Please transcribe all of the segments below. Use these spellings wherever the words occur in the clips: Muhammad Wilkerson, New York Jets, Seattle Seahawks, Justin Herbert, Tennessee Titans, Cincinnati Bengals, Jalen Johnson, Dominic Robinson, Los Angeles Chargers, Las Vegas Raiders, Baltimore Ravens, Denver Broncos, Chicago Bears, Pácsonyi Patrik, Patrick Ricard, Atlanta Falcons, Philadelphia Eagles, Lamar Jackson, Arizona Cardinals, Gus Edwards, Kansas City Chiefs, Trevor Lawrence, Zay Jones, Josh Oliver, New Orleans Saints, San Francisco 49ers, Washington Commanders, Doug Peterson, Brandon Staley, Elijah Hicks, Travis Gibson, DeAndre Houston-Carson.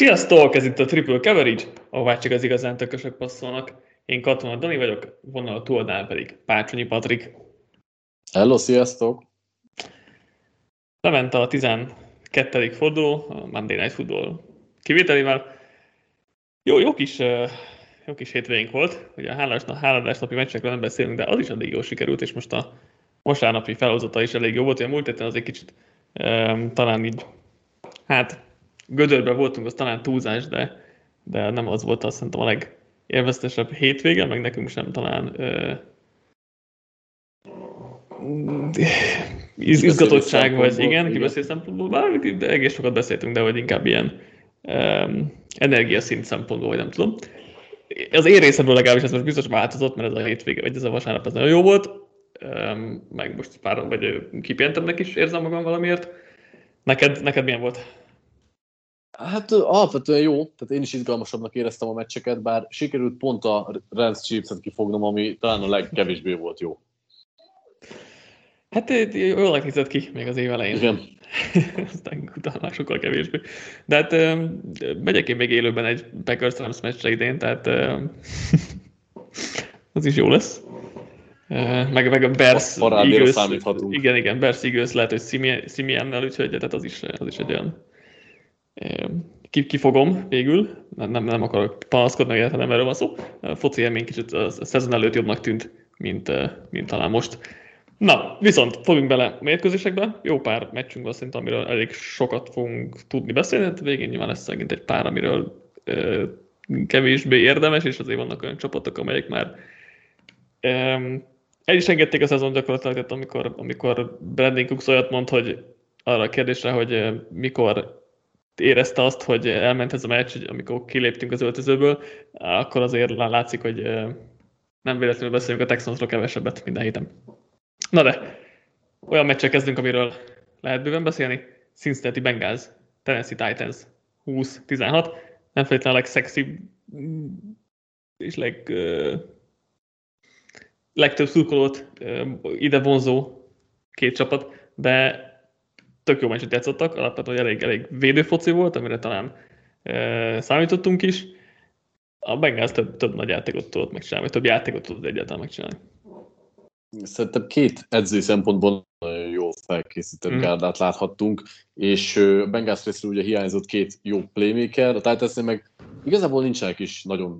Sziasztok! Ez itt a Triple Coverage, ahová csak az igazán tökösök passzolnak. Én Katona Dani vagyok, vonal túloldán pedig Pácsonyi Patrik. Hello, sziasztok! Lement a 12. forduló, a Monday Night Football kivételével. Jó kis hétvégénk volt, ugye a háladásnapi meccsekről nem beszélünk, de az is elég jól sikerült, és most a vasárnapi felhozata is elég jó volt. A múlt héten az egy kicsit talán így, gödörben voltunk, az talán túlzás, de nem az volt, azt szerintem a legélveztesebb hétvége, meg nekünk sem talán izgatottság, vagy igen, kibeszél szempontból, bármit, de egész sokat beszéltünk, de vagy inkább ilyen energiaszint szempontból, vagy nem tudom. Az én részemről legalábbis ez most biztos változott, mert ez a hétvége, vagy ez a vasárnap ez nagyon jó volt, meg most pár, vagy kipihentebbnek is érzem magam valamiért. Neked milyen volt? Hát alapvetően jó, tehát én is izgalmasabbnak éreztem a meccseket, bár sikerült pont a Rams Chiefset kifognom, ami talán a legkevésbé volt jó. Hát jól nézett ki még az év elején. Igen. Aztán utána sokkal kevésbé. De hát megyek én még élőben egy Packers-Rams meccsre idén, tehát az is jó lesz. Meg a Bears Eagles. Igen, Bears Eagles lehet, hogy Simiennel, úgyhogy tehát az is egy olyan kifogom végül, nem akarok panaszkodni, nem erről van szó. A foci élmény kicsit a szezon előtt jobbnak tűnt, mint talán most. Na, viszont fogunk bele a mérkőzésekbe. Jó pár meccsünk van szerintem, amiről elég sokat fogunk tudni beszélni, hát végén nyilván lesz megint egy pár, amiről kevésbé érdemes, és azért vannak olyan csapatok, amelyek már el is engedték a szezon gyakorlatilag, tehát amikor Brandon Cooks olyat mond, hogy arra a kérdésre, hogy mikor érezte azt, hogy elment ez a meccs, amikor kiléptünk az öltözőből, akkor azért látszik, hogy nem véletlenül beszélünk a Texansról kevesebbet minden héten. Na de, olyan meccsel kezdünk, amiről lehet bőven beszélni. Cincinnati Bengals, Tennessee Titans 20-16, nem feltétlenül a legszexibb és legtöbb szurkolót ide vonzó két csapat, de tök jó meccset játszottak, alapvetően elég védőfoci volt, amire talán számítottunk is. A Bengals több nagy játékot tudott megcsinálni, vagy több játékot tudott egyáltalán megcsinálni. Szerintem két edzői szempontból nagyon jól felkészített gárdát láthattunk, és a Bengals részről ugye hiányzott két jó playmaker, a Titansnél meg igazából nincsenek is nagyon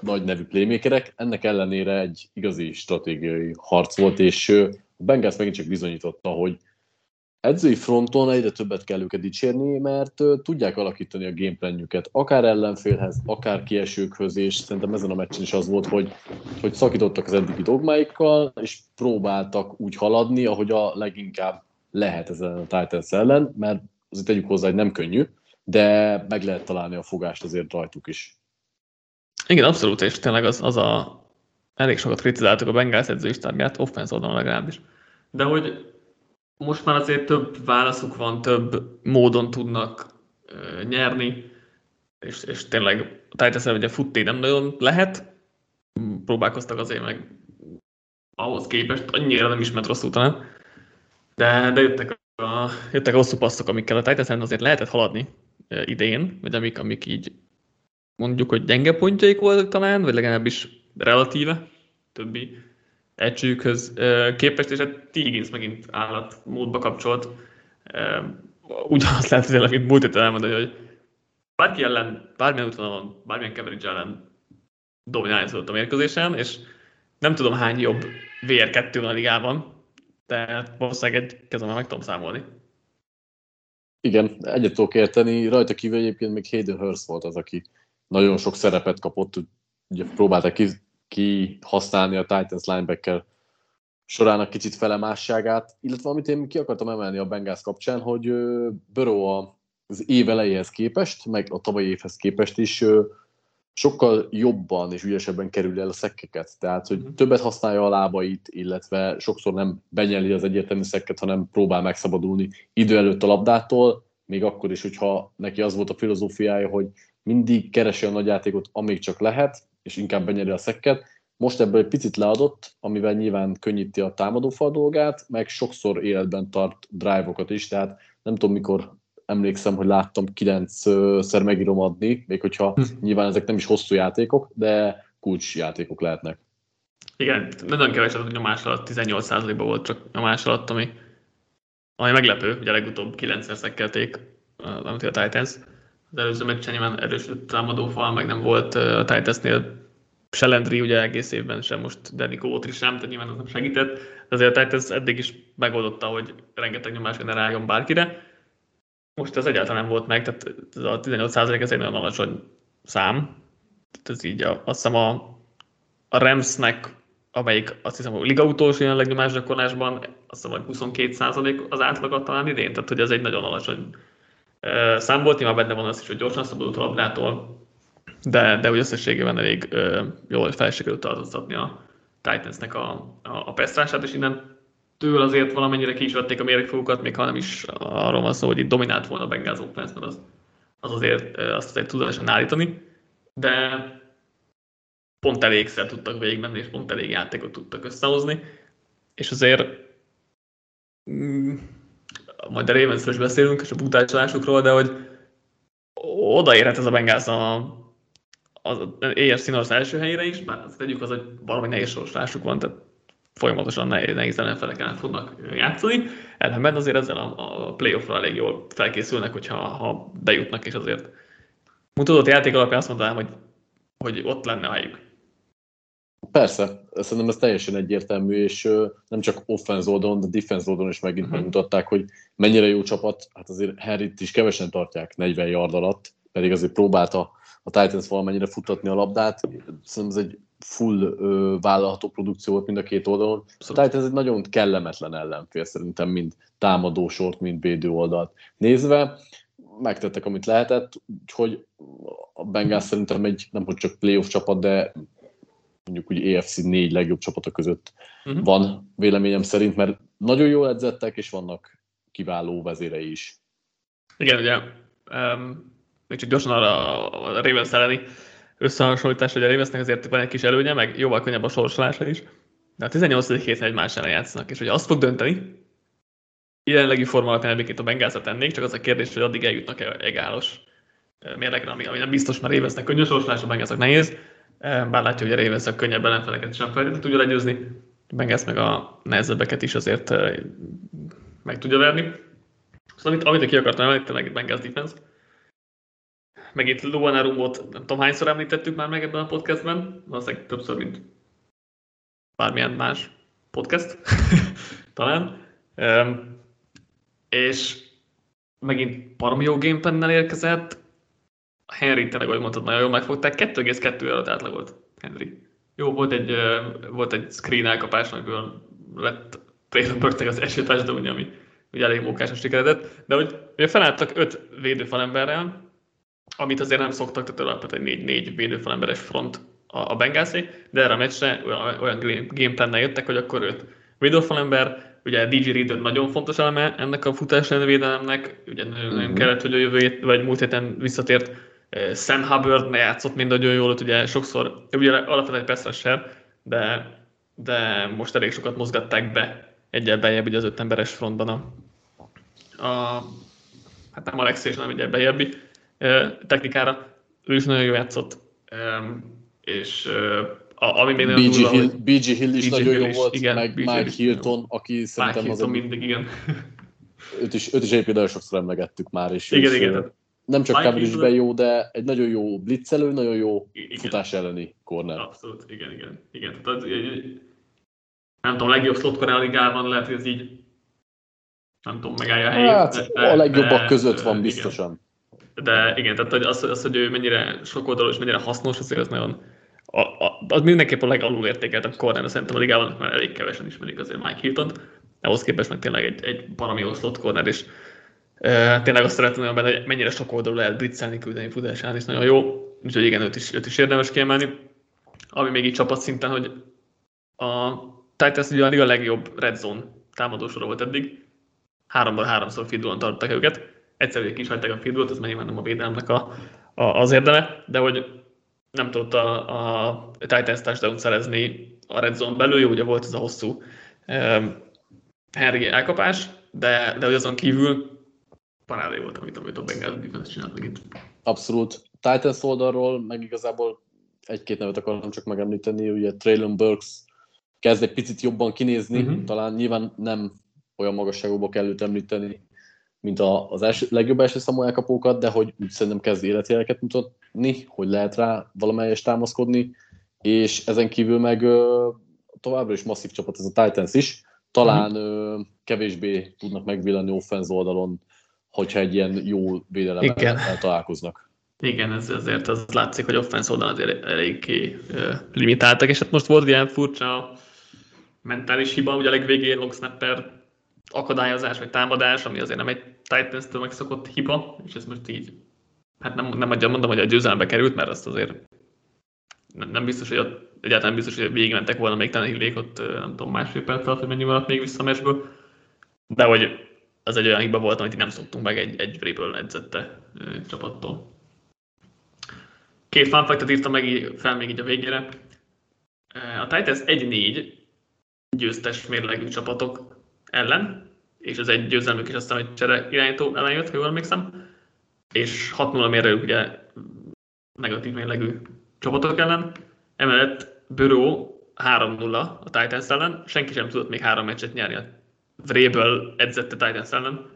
nagy nevű playmakerek, ennek ellenére egy igazi stratégiai harc volt, és a Bengals megint csak bizonyította, hogy edzői fronton egyre többet kell őket dicsérni, mert tudják alakítani a gameplanjüket akár ellenfélhez, akár kiesőkhöz, és szerintem ezen a meccsen is az volt, hogy szakítottak az eddigi dogmáikkal, és próbáltak úgy haladni, ahogy a leginkább lehet ezen a Titans ellen, mert azért tegyük hozzá, hogy nem könnyű, de meg lehet találni a fogást azért rajtuk is. Igen, abszolút, és tényleg elég sokat kritizáltuk a Bengals edzőistábját, offense oldalon legalábbis. De hogy most már azért több válaszuk van, több módon tudnak nyerni, és tényleg a Titans-en ugye futni nem nagyon lehet. Próbálkoztak azért meg ahhoz képest, annyira nem ismert rosszul talán, de jöttek a hosszú passzok, amikkel a Titans-en azért lehetett haladni idén, vagy amik így mondjuk, hogy gyenge pontjaik voltak talán, vagy legalábbis relatíve többi egységükhöz képest, és hát Higgins megint állatmódba kapcsolt. Ugyanazt lehet az elején, mint múlt héten elmondani, hogy bárki ellen, bármilyen útvonalon, bármilyen coverage ellen dominálni a mérkőzésen, és nem tudom hány jobb VR2 van a ligában, de valószínűleg egy kezem már meg tudom számolni. Igen, egyet tudok érteni, rajta kívül egyébként még Hayden Hurst volt az, aki nagyon sok szerepet kapott, ugye próbálták kihasználni a Titans linebacker során a kicsit felemásságát, illetve amit én ki akartam emelni a Bengals kapcsán, hogy Burrow az év elejéhez képest, meg a tavalyi évhez képest is sokkal jobban és ügyesebben kerül el a szekkeket, tehát hogy többet használja a lábait, illetve sokszor nem benyeli az egyértelmű szekket, hanem próbál megszabadulni idő előtt a labdától, még akkor is, hogyha neki az volt a filozófiája, hogy mindig keresi a nagyjátékot, amíg csak lehet, és inkább benyeri a szekket. Most ebből egy picit leadott, amivel nyilván könnyíti a támadófal dolgát, meg sokszor életben tart drive-okat is, tehát nem tudom, mikor emlékszem, hogy láttam 9-szer megírom adni, még hogyha nyilván ezek nem is hosszú játékok, de kulcsjátékok lehetnek. Igen, nagyon keveset a nyomás alatt, 18%-ban volt csak nyomás alatt, ami meglepő, ugye legutóbb 9-szer szekkelték, amit a Titans. Az előző meccsen nyilván erős támadó fal, meg nem volt a Titansnél se Landry ugye egész évben, sem most Denico Ótri sem, tehát nyilván az nem segített. Azért a Titans eddig is megoldotta, hogy rengeteg nyomás generáljon bárkire. Most ez egyáltalán nem volt meg, tehát a 18% ez egy nagyon alacsony szám. Tehát ez így azt hiszem a Ramsnek, amelyik azt hiszem, hogy liga utolsó jelenleg nyomásgyakorlásban, azt hiszem, hogy 22% az átlaga talán idén, tehát hogy ez egy nagyon alacsony szám volt, nyilván benne van az is, hogy gyorsan szabadult a labdától, de úgy összességében elég jól fel sikerült tartoztatni a Titansnek a pesztrását, és innentől azért valamennyire ki is vették a mérlegfogukat, még ha nem is arról van szó, hogy itt dominált volna a Bengals offense, mert az azért azt azért tudatosan állítani, de pont elégszer tudtak végigmenni, és pont elég játékot tudtak összehozni, és azért majd a Ravensről is beszélünk, és a buktácsolásukról, de hogy odaérhet ez a Bengals az AFC North első helyére is, bár azt tegyük az, hogy valami nehéz sorsolásuk van, tehát folyamatosan nehéz ellenfeleken fognak játszani, ellenben azért ezzel a playoffra elég jól felkészülnek, hogyha bejutnak, és azért mutatott játék alapján azt mondanám, hogy ott lenne a helyük. Persze, szerintem ez teljesen egyértelmű, és nem csak offense oldalon, de defense oldalon is megint megmutatták, hogy mennyire jó csapat, hát azért Henryt is kevesen tartják 40 yard alatt, pedig azért próbálta a Titans valamennyire futtatni a labdát, szerintem ez egy full vállalható produkció volt mind a két oldalon. Szóval. A Titans egy nagyon kellemetlen ellenfél szerintem, mind támadósort, mind védő oldalt nézve. Megtettek, amit lehetett, úgyhogy a Bengals szerintem egy nem hogy csak playoff csapat, de mondjuk úgy AFC 4 legjobb csapata között van véleményem szerint, mert nagyon jól edzettek, és vannak kiváló vezérei is. Igen, ugye még csak gyorsan arra a Ravens elleni összehasonlítás, hogy a Ravensnek azért van egy kis előnye, meg jóval könnyebb a sorsolása is, de a 18. héten egymás ellen játszanak, és ugye azt fog dönteni, jelenlegi forma alapján egyébként a Bengalsra tennék, csak az a kérdés, hogy addig eljutnak-e egálos mérlegre, ami nem biztos, mert Ravensnek könnyű sorsolás, a Bengalsnak nehéz, bár látja, hogy a Ravensnek könnyebb ellenfeleket sem feltétlenül tudja legyőzni, a Bengals meg a nehezebbeket is azért meg tudja verni. Szóval amit ki akartam emelni, tényleg Bengals defense. Meg itt Luana Rumot nem tudom hányszor említettük már meg ebben a podcastben, valószínűleg többször, mint bármilyen más podcast, talán. És megint baromi jó gameplan-nel érkezett. Henry tényleg, ahogy mondtad, nagyon jól megfogták. 2,2 alatt átlagolt Henry. Jó, volt egy screen elkapás, amiből lett Trailer Burke-nek az első touchdown, ami ugye elég mókásan sikeredett. De hogy ugye felálltak 5 védőfalemberrel, amit azért nem szoktak, tehát alapvetően egy 4 védőfalemberes front a Bengalsé, de erre a meccsre olyan gameplan-nel jöttek, hogy akkor 5 védőfalember. Ugye a DJ Reader nagyon fontos eleme ennek a futás elleni védelemnek, ugye nagyon kellett, hogy a jövő vagy múlt héten visszatért Sam Hubbard ne játszott mind nagyon jól, ugye sokszor, ugye alapvetően egy pass rusher, de most elég sokat mozgatták be egyel beljebb ugye az 5 emberes frontban hát nem Alexi és nem egyel beljebbi technikára, ő is nagyon jól játszott, és BG Hill is nagyon jó volt, igen, meg Mike Hilton, aki szerintem Mike Hilton mindig, igen. Őt is egyébként nagyon sokszor emlegettük már, és igen. Nem csak coverage-ben jó, de egy nagyon jó blitzelő, nagyon jó futás elleni corner. Abszolút, igen. Tehát, nem tudom, a legjobb slot-corner a ligában lehet, hogy ez így, nem tudom, megállja a helyét. Hát, a legjobbak között van biztosan. De igen, tehát az, hogy ő mennyire sokoldalú és mennyire hasznos, azért az nagyon... Az mindenképpen a legalul értékeltebb corner, szerintem a ligában már elég kevesen ismerik azért Mike Hiltont, ahhoz képest meg tényleg egy baromi jó slot corner, és tényleg azt szeretném benne, hogy mennyire sok oldalul lehet blitzelni, küldeni futásán, és nagyon jó, úgyhogy igen, őt is érdemes kiemelni. Ami még így csapatszinten, hogy a Titans ugye a legjobb red zone támadósora volt eddig, 3x3-szor field goal-on tartották őket, egyszerűen ki is hagyták a field goal-t, ez már nyilván nem a védelemnek az érdeme, de hogy nem tudott a Titans touchdown szerezni a red zone belül, jó, ugye volt ez a hosszú Henry elkapás, de azon kívül parádé volt, amit a Bengals defense csinált megint. Abszolút. Titans oldalról meg igazából egy-két nevet akartam csak megemlíteni, ugye Treylon Burks kezd egy picit jobban kinézni, talán nyilván nem olyan magasságokba kell őt említeni, mint az legjobb első számú elkapókat, de hogy úgy szerintem kezd életjeleket mutatni, hogy lehet rá valamelyest támaszkodni, és ezen kívül meg továbbra is masszív csapat ez a Titans is, talán kevésbé tudnak megvillanni offenz oldalon, hogyha egy ilyen jó védelemmel találkoznak. Igen, ez azért az látszik, hogy offense oldalon azért eléggé limitáltak, és hát most volt ilyen furcsa mentális hiba, ugye a legvégén long snapper akadályozás vagy támadás, ami azért nem egy Titans-től megszokott hiba, és ez most így, hát nem mondom, hogy a győzelembe került, mert azt azért nem biztos, hogy egyáltalán biztos, hogy végigmentek volna még talán Hillék ott, nem tudom, másfél perc alatt, hogy mennyi maradt még vissza a meccsből, de hogy az egy olyan hiba volt, amit nem szoktunk meg egy Vrabel edzette csapattól. Két fun fact-et írtam fel még így a végére. A Titans 1-4 győztes mérlegű csapatok ellen, és az egy győzelmük is aztán egy csere irányító ellen jött, ha jól emlékszem, és 6-0 mérlegű, ugye negatív mérlegű csapatok ellen. Emellett Burrow 3-0 a Titans ellen, senki sem tudott még 3 meccset nyerni a Vrabel edzette Titans ellen,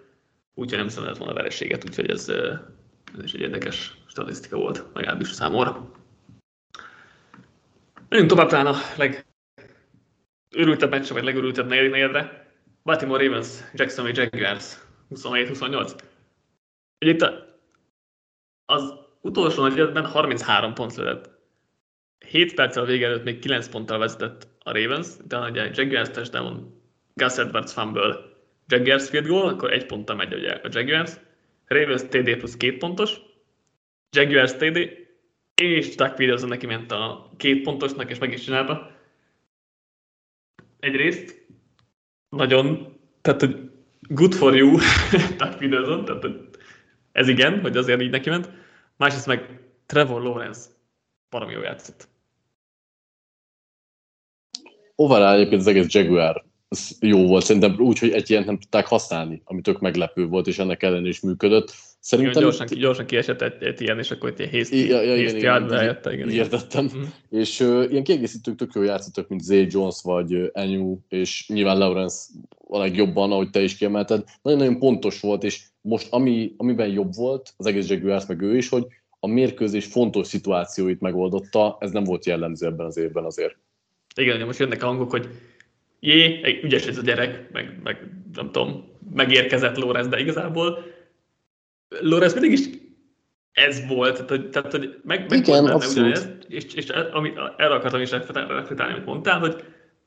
úgyhogy nem szemlelt volna a vereséget, úgyhogy ez is egy érdekes statisztika volt, legalábbis számomra. Menjünk tovább talán a legörültebb meccse, vagy legörültebb negyedre. Baltimore Ravens, Jacksonville Jaguars 27-28. Ugye itt az utolsó negyedben 33 pont született. 7 perccel a vége előtt még 9 ponttal vezetett a Ravens, de a Jaguars touchdown, Gus Edwards fumble, Jaguars field goal, akkor 1 ponttal megy ugye a Jaguars. Ravens TD plusz 2 pontos, Jaguars TD, és Doug Peterson neki ment a 2 pontosnak, és meg is csinálta. Egyrészt nagyon, tehát hogy good for you Doug Peterson, tehát ez igen, hogy azért így neki ment. Másrészt meg Trevor Lawrence valami jól játszott. Overall egyébként az egész Jaguar ez jó volt, szerintem úgy, hogy egy ilyent nem tudták használni, ami tök meglepő volt, és ennek ellenére is működött. Szerintem gyorsan kiesett egy ilyen, és akkor egy hasty yardra jött. Értettem. És ilyen kiegészítők tök jól játszottak, mint Zay Jones vagy Enyu, és nyilván Lawrence a legjobban, ahogy te is kiemelted. Nagyon-nagyon pontos volt, és most amiben jobb volt az egész Jaguars meg ő is, hogy a mérkőzés fontos szituációit megoldotta, ez nem volt jellemző ebben az évben azért. Igen, most jönnek a hangok, hogy jé, ügyes ez a gyerek, meg nem tudom, megérkezett Lawrence, de igazából Lawrence mindig is ez volt, tehát hogy meg volt benne ugyanez, és erre akartam is reflektálni, amit mondtál, hogy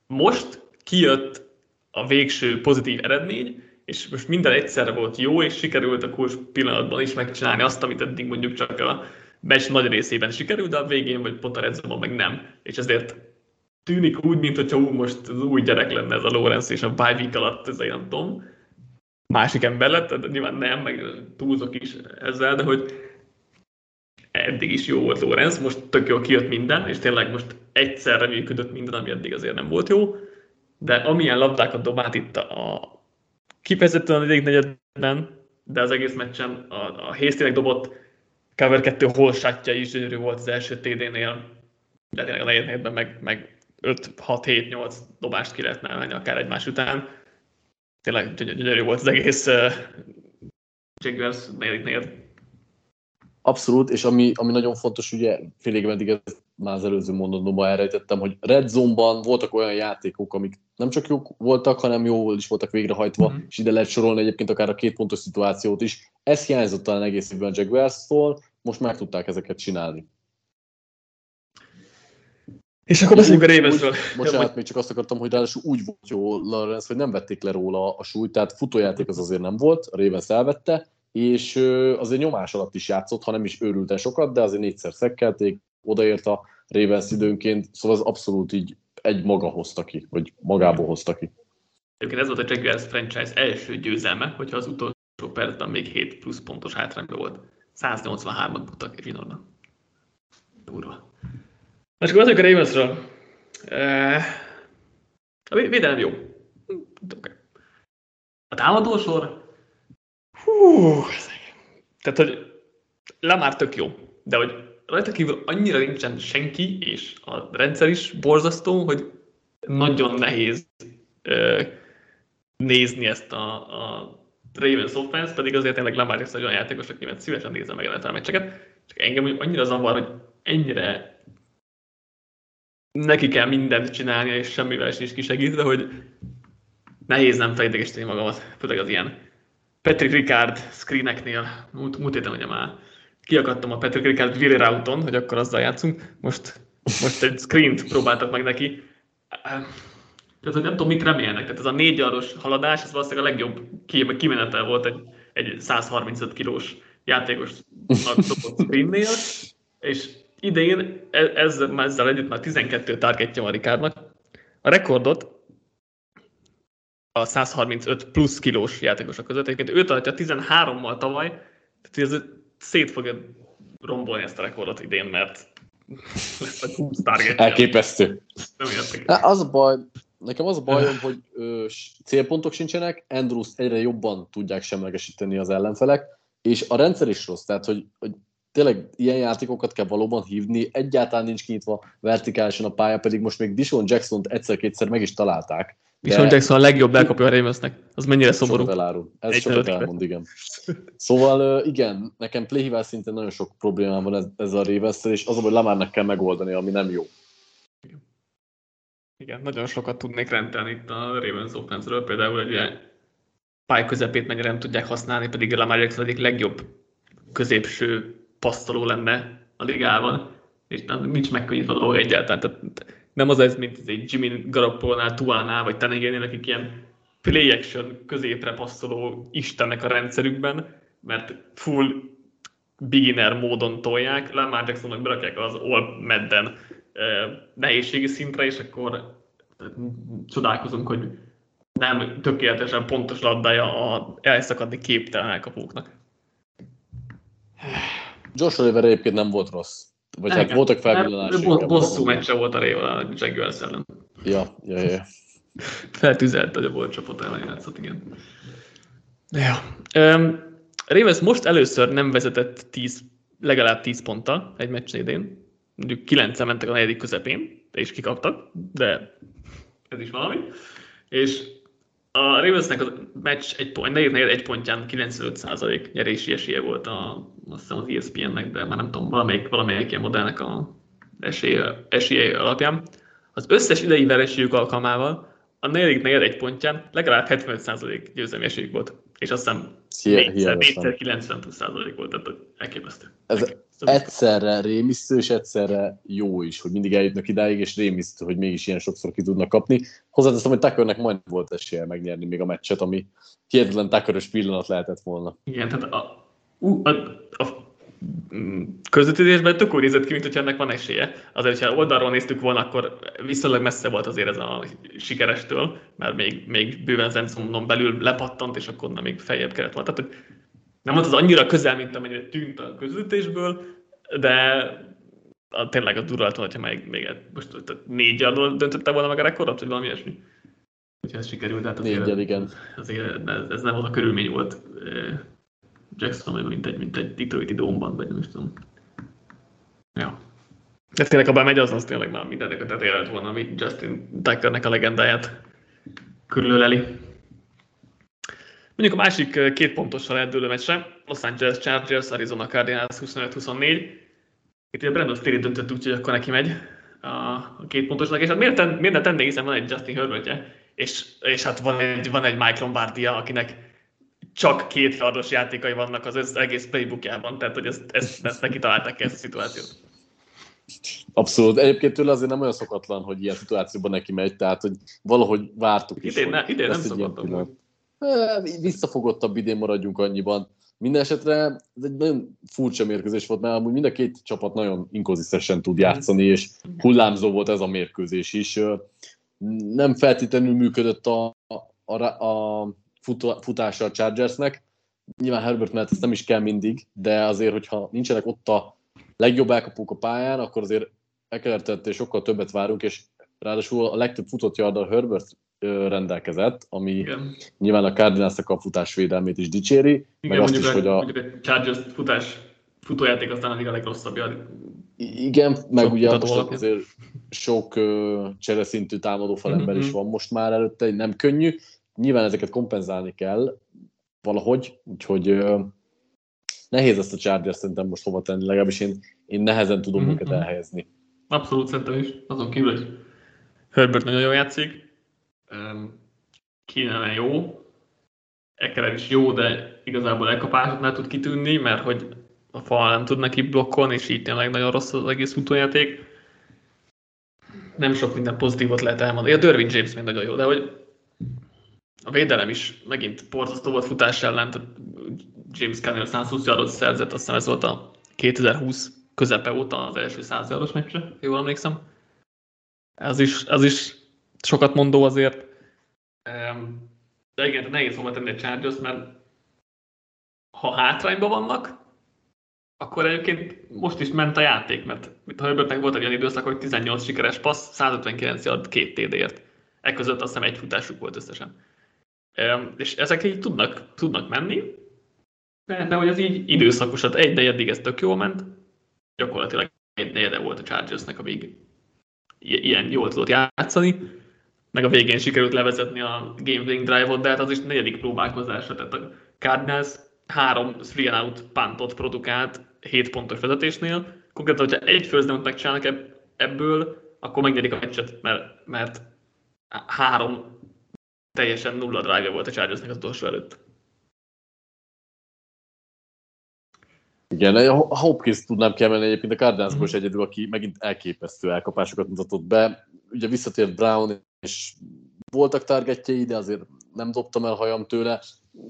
most kijött a végső pozitív eredmény, és most minden egyszerre volt jó, és sikerült a kulcs pillanatban is megcsinálni azt, amit eddig mondjuk csak a meccs nagy részében sikerült, de a végén vagy pont a redzóban meg nem, és ezért tűnik úgy, mintha most az új gyerek lenne ez a Lawrence, és a bye week alatt ez olyan tom. Másik ember lett, nyilván nem, meg túlzok is ezzel, de hogy eddig is jó volt Lawrence, most tök jól kijött minden, és tényleg most egyszerre működött minden, ami eddig azért nem volt jó, de amilyen labdákat dobált itt a kifejezetten a negyedben, de az egész meccsen a Hasty-nek dobott cover 2 hol shotja is gyönyörű volt az első TD-nél, de tényleg a negyedben meg 5-6-7-8 dobást ki lehetne menni akár egymás után. Tényleg gyönyörű volt az egész Jaguars negyedik. Abszolút, és ami nagyon fontos, ugye félig meddig ezt már az előző mondatomban elrejtettem, hogy Red Zone-ban voltak olyan játékok, amik nem csak jók voltak, hanem jól is voltak végrehajtva, és ide lehet sorolni egyébként akár a 2 pontos szituációt is. Ez hiányzott talán egész évben a Jaguars-tól, most meg tudták ezeket csinálni. És akkor beszéljünk a Ravensről. Bocsánat, még csak azt akartam, hogy ráadásul úgy volt jó Lawrence, hogy nem vették le róla a súlyt, tehát futójáték az azért nem volt, a Ravens elvette, és azért nyomás alatt is játszott, ha nem is őrülten sokat, de azért 4-szer szekkelték, odaért a Ravens időnként, szóval az abszolút így egy maga hozta ki, vagy magából hozta ki. Egyébként ez volt a Jaguars franchise első győzelme, hogyha az utolsó percben még 7 plusz pontos hátrányban volt. 183-at buktak egy zsinórban. Durva. Na, és akkor beszéljük a Ravensről. A védelem jó. Okay. A támadósor? Hú, Tehát, hogy Lamar tök jó, de hogy rajta kívül annyira nincsen senki, és a rendszer is borzasztó, hogy nagyon nehéz nézni ezt a Ravens offense, pedig azért tényleg Lamar Jackson olyan játékos, akiben szívesen nézem meg a meccseket, csak engem annyira zavar, hogy ennyire neki kell mindent csinálnia, és semmivel sincs kisegítve, hogy nehéz nem felidegesíteni magamat, főleg az ilyen Patrick Ricard screeneknél, múlt héten ugye már kiakadtam a Patrick Ricard Willy Routon, hogy akkor azzal játszunk, most egy screent próbáltak meg neki. Tehát, hogy nem tudom, mit remélnek. Tehát ez a 4 yardos haladás, ez valószínűleg a legjobb kimenetel volt egy 135 kilós játékosnak szokott screennél, és idején ezzel együtt már 12 targetje van Ricardnak. A rekordot a 135 plusz kilós játékosok között. Egyébként ő tartja 13-mal tavaly, tehát ez szét fogja rombolni ezt a rekordot idén, mert lesz a 20 targetje. Elképesztő. Nem értek. Az a baj, nekem az a bajom, hogy célpontok sincsenek, Andrews-t egyre jobban tudják semlegesíteni az ellenfelek, és a rendszer is rossz, tehát hogy tényleg ilyen játékokat kell valóban hívni, egyáltalán nincs kinyitva vertikálisan a pálya, pedig most még Deshaun Jackson-t egyszer-kétszer meg is találták. Deshaun Jackson a legjobb elkapja a Ravensnek, az mennyire szomorú. Sokat elárul, ez sokat elmond, igen. Szóval igen, nekem playhívás szinten nagyon sok problémám van ez a Ravens-szel, és az a baj, Lamarnak kell megoldani, ami nem jó. Igen, nagyon sokat tudnék rendelni itt a Ravens offense-ről, például egy pály közepét mennyire nem tudják használni, pedig Lamar Jackson egyik legjobb középső passzoló lenne a ligában, és nincs megkönnyítve a dolga egyáltalán. Tehát nem az ez, mint egy Jimmy Garoppolonál, Tuánál, vagy Tannehillnél, akik ilyen play action középre passzoló istenek a rendszerükben, mert full beginner módon tolják, Lamar Jacksonnak berakják az all-medden nehézségi szintre, és akkor csodálkozunk, hogy nem tökéletesen pontos labdája az elszakadni képtelen elkapóknak. Josh Oliver egyébként nem volt rossz. Vagy hát voltak felvillanások. Bosszú meccse volt a Réval a Jaguars ellen. Ja. Feltüzelt, hogy a volt csapat ellen játszott, igen. Ja. Ravens most először nem vezetett legalább 10 ponttal egy meccsen idén. Mondjuk 9-en mentek a negyedik közepén, és kikaptak, de ez is valami. És a Ravensnek a meccs egy pontján 95% nyerési esélye volt azt hiszem az ESPN-nek, de már nem tudom, valamelyik ilyen modellnek a esélye alapján. Az összes idei vereségük alkalmával a negyedik negyed egy pontján legalább 75% győzelmi esélyük volt. És azt hiszem 4x90% volt, tehát elképesztő. Egyszerre rémisztő, és egyszerre jó is, hogy mindig eljutnak idáig, és rémisztő, hogy mégis ilyen sokszor ki tudnak kapni. Hozzáteszem, hogy Tuckernek majd volt esélye megnyerni még a meccset, ami hihetetlen Tucker-ös pillanat lehetett volna. Igen, tehát a közvetítésben tök úgy nézett ki, mint hogyha ennek van esélye. Azért, hogyha oldalról néztük volna, akkor viszonylag messze volt azért ez a sikerestől, mert még bőven Zensonon belül lepattant, és akkor nem még feljebb kellett volna. Tehát, hogy nem volt az annyira közel, mint amennyire tűnt a közvetítésből, de tényleg az durva lett volna, hogyha még most 4 yardról döntötte volna meg a rekordot, vagy valami ilyesmi. Hogyha ez sikerült, hát azért ez nem az a körülmény volt Jackson, mint egy Detroit-i dómban, vagy nem is tudom. Ja. De tényleg, ha bemegy, az tényleg már mindennek a tetejére lett volna, ami Justin Tuckernek a legendáját körülöleli. Mondjuk a másik 2 pontossal eldőlő meccse, Los Angeles Chargers, Arizona Cardinals 25-24. Itt ugye Brandon Staley döntött úgy, hogy akkor neki megy a 2 pontosnak, és hát miért ne tenné, hiszen van egy Justin Herbertje, és hát van egy Mike Lombardia, akinek csak 2 yardos játékai vannak az egész playbookjában, tehát hogy ezt neki találták ezt a szituációt. Abszolút. Egyébként tőle azért nem olyan szokatlan, hogy ilyen szituációban neki megy, tehát hogy valahogy vártuk is. Idén nem szokatlan. Visszafogottabb idén maradjunk annyiban. Mindenesetre ez egy nagyon furcsa mérkőzés volt, mert amúgy mind a 2 csapat nagyon inkonzisztensen tud játszani, és hullámzó volt ez a mérkőzés is. Nem feltétlenül működött a futása a Chargersnek. Nyilván Herbert mellett ezt nem is kell mindig, de azért, hogyha nincsenek ott a legjobb elkapók a pályán, akkor azért Ecklertől sokkal többet várunk, és ráadásul a legtöbb futott yard a Herbert rendelkezett, ami igen. Nyilván a Cardinalsnak a futásvédelmét is dicséri, igen, meg azt is, hogy a Chargers futójáték aztán a legrosszabbja. Igen, meg sok ugye most azért sok csereszintű támadó falember is van most már előtte, nem könnyű. Nyilván ezeket kompenzálni kell valahogy, úgyhogy nehéz ezt a Chargers szerintem most hova tenni, legalábbis én nehezen tudom őket elhelyezni. Abszolút szerintem is, azon kívül, hogy Herbert nagyon jól játszik, Keenan jó, Ekeler is jó, de igazából elkapásoknál tud kitűnni, mert hogy a fal nem tud neki blokkolni, és így tényleg nagyon rossz az egész futójáték. Nem sok minden pozitívot lehet elmondani. A Derwin James még nagyon jó, de hogy a védelem is megint borzasztó volt futás ellen, tehát James Conner 120 yardot szerzett, aztán ez volt a 2020 közepe óta az első 100 yardos meccse, jól emlékszem. Az is sokat mondó azért. De igen, nehéz hova tenni a Chargers, mert ha hátrányban vannak, akkor egyébként most is ment a játék, mert a Herbertnek volt egy olyan időszak, hogy 18 sikeres passz, 159 yard, 2 TD-ért. Ekközött azt hiszem egy futásuk volt összesen. És ezek így tudnak menni, de hogy az így időszakos, hát egy negyedig ez tök jól ment, gyakorlatilag egy negyede volt a Chargersnek, amíg ilyen jól tudott játszani, meg a végén sikerült levezetni a game-winning drive-ot, de hát az is negyedik próbálkozásra, tehát a Cardinals 3 3 and out puntot produkált 7 pontos vezetésnél. Konkrétan, hogyha egy first down-t megcsinálnak ebből, akkor megnyerik a meccset, mert 3 teljesen nulla drive-ja volt a Chargersnek az utolsó előtt. Igen, a Hopkins tudnám kiemelni egyébként a Cardinalsból is egyedül, aki megint elképesztő elkapásokat mutatott be. Ugye visszatért Brown, és voltak targetjei, de azért nem dobtam el hajam tőle.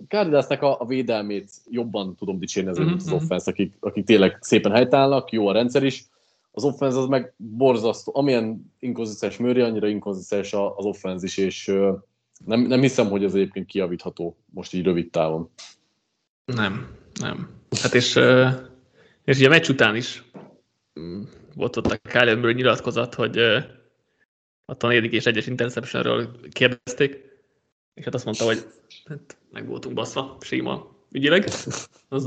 Cardinalsnak a védelmét jobban tudom dicsérni azért, mint az offense, akik tényleg szépen helytállnak, jó a rendszer is. Az offense az meg borzasztó, amilyen inkonzisztens Murray, annyira inkonzisztens az offense is, és nem hiszem, hogy ez egyébként kijavítható most így rövid távon. Nem. Hát és ugye a meccs után is volt ott a Kyler Murray nyilatkozat, hogy a 4. és 1-es interceptionről kérdezték, és hát azt mondta, hogy hát, meg voltunk baszva, síma ügyileg. És az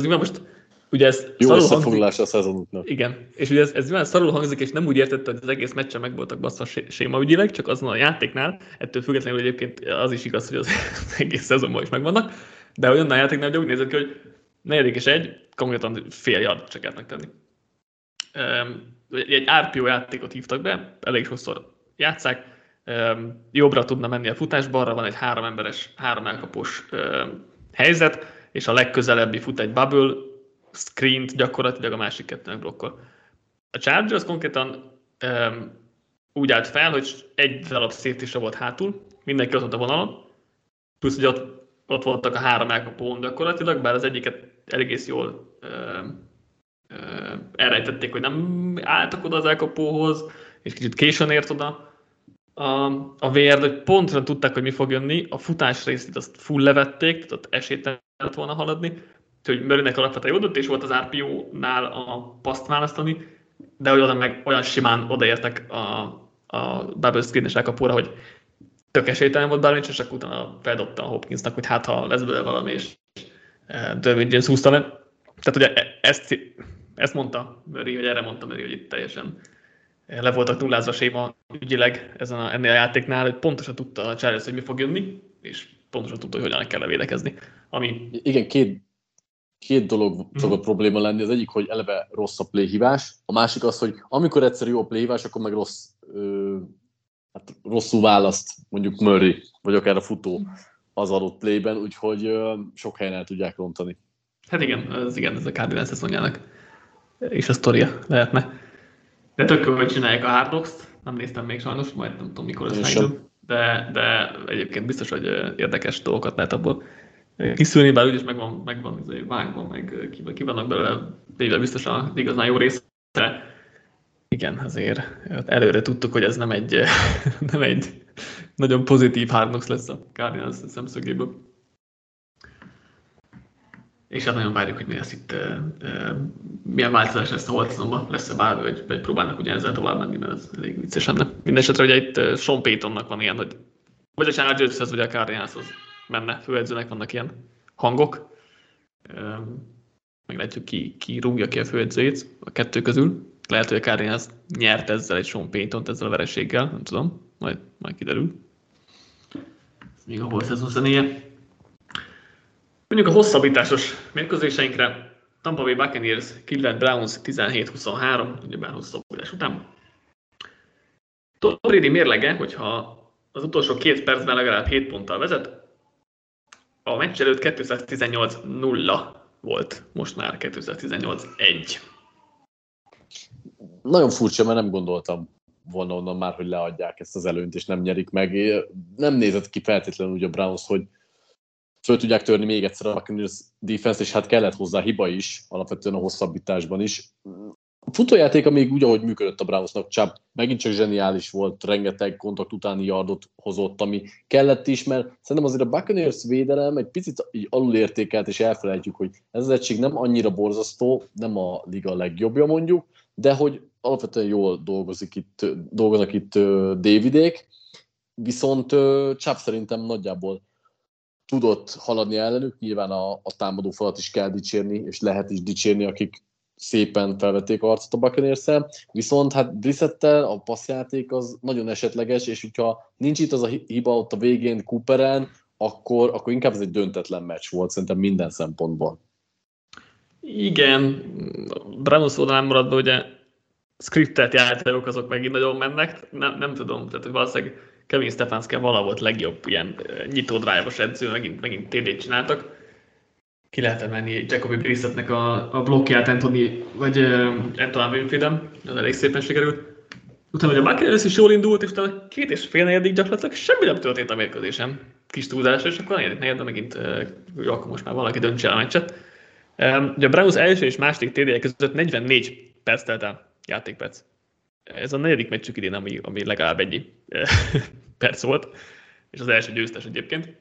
nyilván most ugye ez jó összefoglalás a szezonutnak. Igen, és ugye ez nyilván szarul hangzik, és nem úgy értette, hogy az egész meccsen meg voltak baszva séma ügyileg, csak azon a játéknál, ettől függetlenül egyébként az is igaz, hogy az egész szezonban is megvannak, de hogy onnan a játéknál ugye úgy nézett ki, hogy 4. és 1, konkrétan fél yardot se kellett tenni. Egy RPO játékot hívtak be, elég sokszor játsszák, jobbra tudna menni a futás, balra van egy 3 emberes, 3 elkapós helyzet, és a legközelebbi fut egy bubble, screent gyakorlatilag a másik kettőnek blokkol. A Chargers konkrétan úgy állt fel, hogy egy darab safety se volt hátul, mindenki ott volt a vonalon, plusz hogy ott voltak a 3 elkapón gyakorlatilag, bár az egyiket egész jól elrejtették, hogy nem álltak oda az elkapóhoz, és kicsit későn ért oda a VR, hogy pontosan tudták, hogy mi fog jönni, a futás részét azt full levették, tehát ott esélytelen lett volna haladni, hogy Murraynek alapvetően jó döntés volt az RPO-nál a paszt választani, de hogy oda meg olyan simán odaértek a bubble screen-es elkapóra, hogy tök esélytelen volt bármint, és akkor utána feldobta a Hopkinsnak, hogy hát ha lesz belőle valami, és Derwin James húzta le. Tehát ugye ezt mondta Murray, hogy erre mondta Murray, hogy itt teljesen le voltak nullázva séma ügyileg ennél a játéknál, hogy pontosan tudta a Charles, hogy mi fog jönni, és pontosan tudta, hogy hogyan kell levédekezni. Ami... Igen, két dolog fog a probléma lenni. Az egyik, hogy eleve rossz a playhívás, a másik az, hogy amikor egyszer jó a playhívás, akkor meg rosszul választ mondjuk Murray, vagy akár a futó az adott playben, úgyhogy sok helyen el tudják rontani. Hát igen, ez a Cardinals szezonjának és a sztoria lehetne. De tök jól, hogy csinálják a Hard Knocks-t, nem néztem még sajnos, majd nem tudom mikor lesz megint, de egyébként biztos, hogy érdekes dolgokat lehet abból kiszűrni, bár úgyis megvan vágva, meg ki vannak belőle, de biztosan igazán jó része. Igen, azért előre tudtuk, hogy ez nem egy nagyon pozitív Hard Knocks lesz a Cardinals szemszögéből. És hát nagyon várjuk, hogy mi lesz itt, milyen változás lesz a Holtzonban, lesz-e bármi, vagy próbálnak ugyanezzel tovább menni, mert ez elég vicces lenne. Mindenesetre ugye itt Sean Paytonnak van ilyen, hogy vagy a Chargershez, vagy a Cardinalshoz menne, főedzőnek vannak ilyen hangok. Meglátjuk, ki rúgja ki a főedzőjét a kettő közül. Lehet, hogy a Cardinals nyert ezzel egy Sean Paytont, ezzel a vereséggel, nem tudom, majd kiderül. Ez még a Holtzon zenéje. Mondjuk a hosszabbításos mérkőzéseinkre, Tampa Bay Buccaneers, Cleveland Browns 17-23, ugyebár hosszabbítás után. Tom Brady mérlege, hogyha az utolsó két percben legalább 7 ponttal vezet, a meccs előtt 218-0 volt, most már 218-1. Nagyon furcsa, mert nem gondoltam volna onnan már, hogy leadják ezt az előnyt, és nem nyerik meg. Nem nézett ki feltétlenül úgy a Browns, hogy föl tudják törni még egyszer a Buccaneers defense, és hát kellett hozzá hiba is, alapvetően a hosszabbításban is. A futójátéka még úgy, ahogy működött a Brownsnak, Chubb megint csak zseniális volt, rengeteg kontakt utáni yardot hozott, ami kellett is, mert szerintem azért a Buccaneers védelem egy picit így alulértékelt, és elfelejtjük, hogy ez az egység nem annyira borzasztó, nem a liga legjobbja mondjuk, de hogy alapvetően jól dolgoznak itt Davidék, viszont Chubb szerintem nagyjából tudott haladni ellenük, nyilván a támadó falat is kell dicsérni, és lehet is dicsérni, akik szépen felvették arcot a Buccaneers-szel, viszont hát Brissettel a passzjáték az nagyon esetleges, és hogyha nincs itt az a hiba ott a végén Cooperen, akkor inkább ez egy döntetlen meccs volt, szerintem minden szempontból. Igen, Browns oldalán maradva, ugye scriptet játékok azok megint nagyon mennek, nem tudom, tehát hogy valószínűleg Kevin Stefanski valahol legjobb ilyen nyitó drive-os edző, megint TD-t csináltak. Ki lehetett menni Jacoby Brissettnek a blokkját Antoine Winfield-en, az elég szépen sikerült. Utána a Buccaneers is jól indult, és utána 2,5 negyedik gyakorlatilag semmi nem történt a mérkőzésen. Kis túlzásra, és akkor negyedik megint, jó, akkor most már valaki döntse el a meccset. Ugye a Browns első és második TD-je között 44 perc telt el, játékperc. Ez a negyedik meccsük idén, ami legalább ennyi perc volt, és az első győztes egyébként.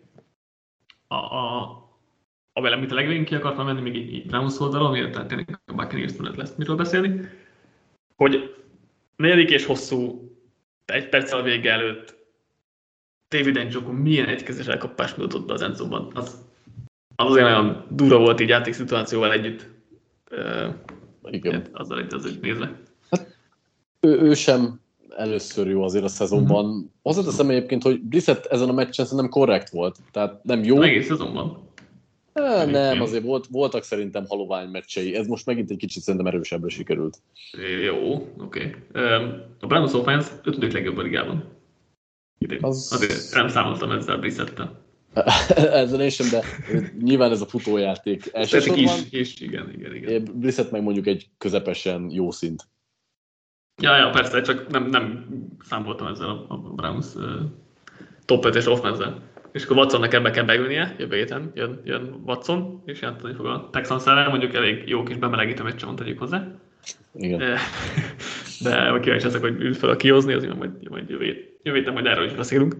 A velem, amit a legvégén ki akartam menni, még így Browns oldalon, miért tényleg a Buccaneers mellett lesz miről beszélni, hogy negyedik és hosszú, egy perccel a vége előtt David Njoku milyen egykezes elkapást mutatott be az endzóban. Az azért nagyon durva volt így játékszituációval együtt. Igen. Azzal együtt nézve. Ő sem először jó azért a szezonban. Mm-hmm. Hozzáteszem egyébként, hogy Brissett ezen a meccsen szerintem korrekt volt. Tehát nem jó. Egész szezonban? Nem, azért voltak szerintem halovány meccsei. Ez most megint egy kicsit szerintem erősebbre sikerült. Jó, oké. Okay. A Browns offense 5. legjobb a ligában. Azért nem számoltam ezzel Brissettel. Ezen én sem, de nyilván ez a futójáték elsősorban. És igen. Brissett meg mondjuk egy közepesen jó szint. Ja, persze, csak nem számoltam ezzel a Browns top 5-es offense-el. És akkor Watsonnak ebbe kell beülnie, jövő héten jön Watson, és játszani fog a Texans ellen, mondjuk elég jó kis bemelegítő meccsen tegyük hozzá. Igen. De kíváncsi ezek, hogy ült fel a kihozni, azért majd jövő héten majd erről is beszélünk,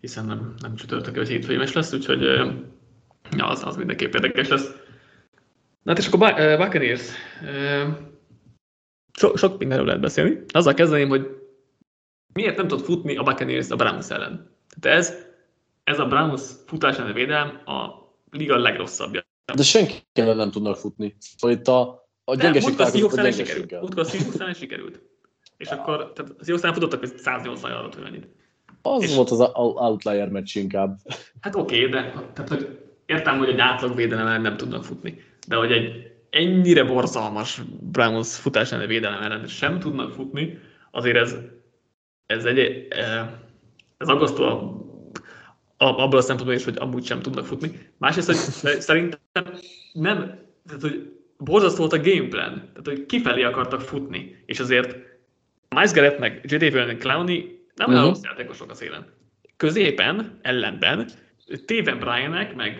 hiszen nem csütörtök, hogy hétfői meccs lesz, úgyhogy az mindenképp érdekes lesz. Na hát és akkor Buccaneers. Sok mindenről lehet beszélni. Azzal kezdeném, hogy miért nem tud futni a Buccaneers a Browns ellen. Tehát ez a Browns futás elleni védelem a liga legrosszabbja. De senki ellen nem tudnak futni. Szóval itt a gyengeség találkozott a gyengeséggel. Múltkor a Seahawks ellen sikerült. És akkor a Seahawks ellen futottak 180 alatt, hogy mennyit. Az volt az outlier meccs inkább. Hát oké, de értem, hogy egy átlag védelem ellen nem tudnak futni. De hogy egy ennyire borzalmas Browns futás elleni védelem ellen sem tudnak futni, azért ez aggasztó abból a szempontból is, hogy amúgy sem tudnak futni. Másrészt, hogy szerintem nem, tehát hogy borzasztó volt a game plan, tehát hogy kifelé akartak futni, és azért Miles Garrett meg Jadavion Clowney nem olyan rossz játékosok a szélen. Középen, ellenben, Taven Bryan-ek, meg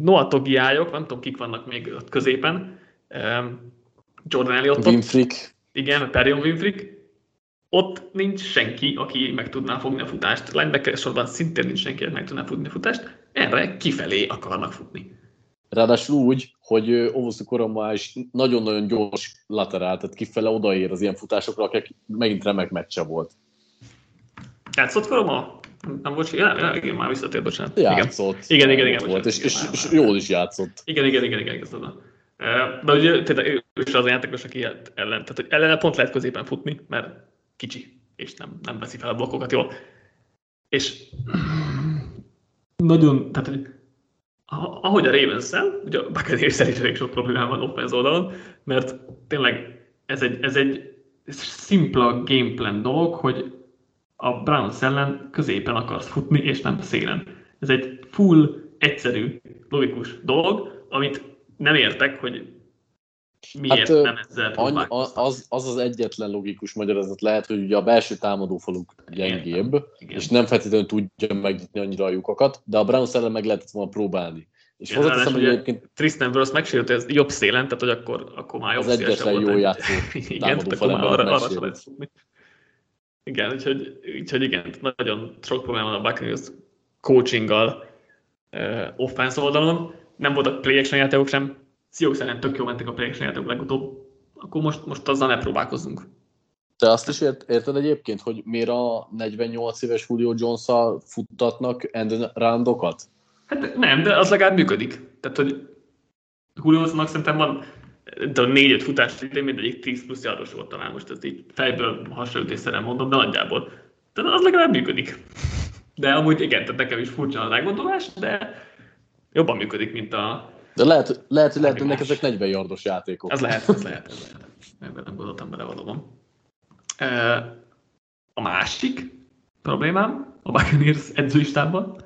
Noah Togiájok, nem tudom, kik vannak még ott középen, Jordan Elliottot. Winfrick. Igen, Perrion Winfrick. Ott nincs senki, aki meg tudná fogni a futást. Linebacker sorban szintén nincs senki, aki meg tudná fogni a futást. Erre kifelé akarnak futni. Ráadásul úgy, hogy óvoszú koromban is nagyon-nagyon gyors laterál, tehát kifele odaér az ilyen futásokra, akik megint remek meccse volt. Játszott koromban? Nem, bocs, igen, már visszatért, bocsánat. Játszott. Igen. Volt, és jól is játszott. Igen. De ugye tényleg az a játékos, aki ellen, tehát hogy ellene pont lehet középen futni, mert kicsi, és nem veszi fel a blokkokat jól. És nagyon, tehát hogy ahogy a Ravens-szel, ugye a Buccaneers szerint sok problémám van offense oldalon, mert tényleg ez egy szimpla gameplan dolog, hogy a Browns ellen középen akarsz futni, és nem szélen. Ez egy full, egyszerű, logikus dolog, amit nem értek, hogy miért nem ezzel próbálkoztak. Az egyetlen logikus magyarázat lehet, hogy ugye a belső támadófaluk gyengébb, és nem feltétlenül tudja megnyitni annyira a lyukakat, de a Browns ellen meg lehetett volna próbálni. És hozzáteszem, hogy egyébként... Tristan Wirth megsérült, hogy ez jobb szélen, tehát hogy akkor már jobb szélesen volt. Az egyetlen jó játszó támadófal embert megsérült. Igen, úgyhogy igen, nagyon sok probléma van a Buccaneers coachinggal offense oldalon. Nem voltak play-action játékok sem, Sziók szerint tök jól mentek a play-action játékok legutóbb, akkor most azzal ne próbálkozzunk. Te azt is érted egyébként, hogy miért a 48 éves Julio Jones-szal futtatnak end roundokat? Hát nem, de az legalább működik. Tehát, hogy Julio-nak szerintem van 4-5 futás idén, mindegyik 10 plusz jardos volt talán most, ezt így fejből hasonlítésre nem mondom, de nagyjából. Tehát az legalább működik. De amúgy igen, tehát nekem is furcsa az elgondolás, de jobban működik, mint a... De lehet hogy lehetnek ezek 40 yardos játékok. Ez lehet. Ebben nem gondoltam bele valóban. A másik problémám a Buccaneers edzőistában,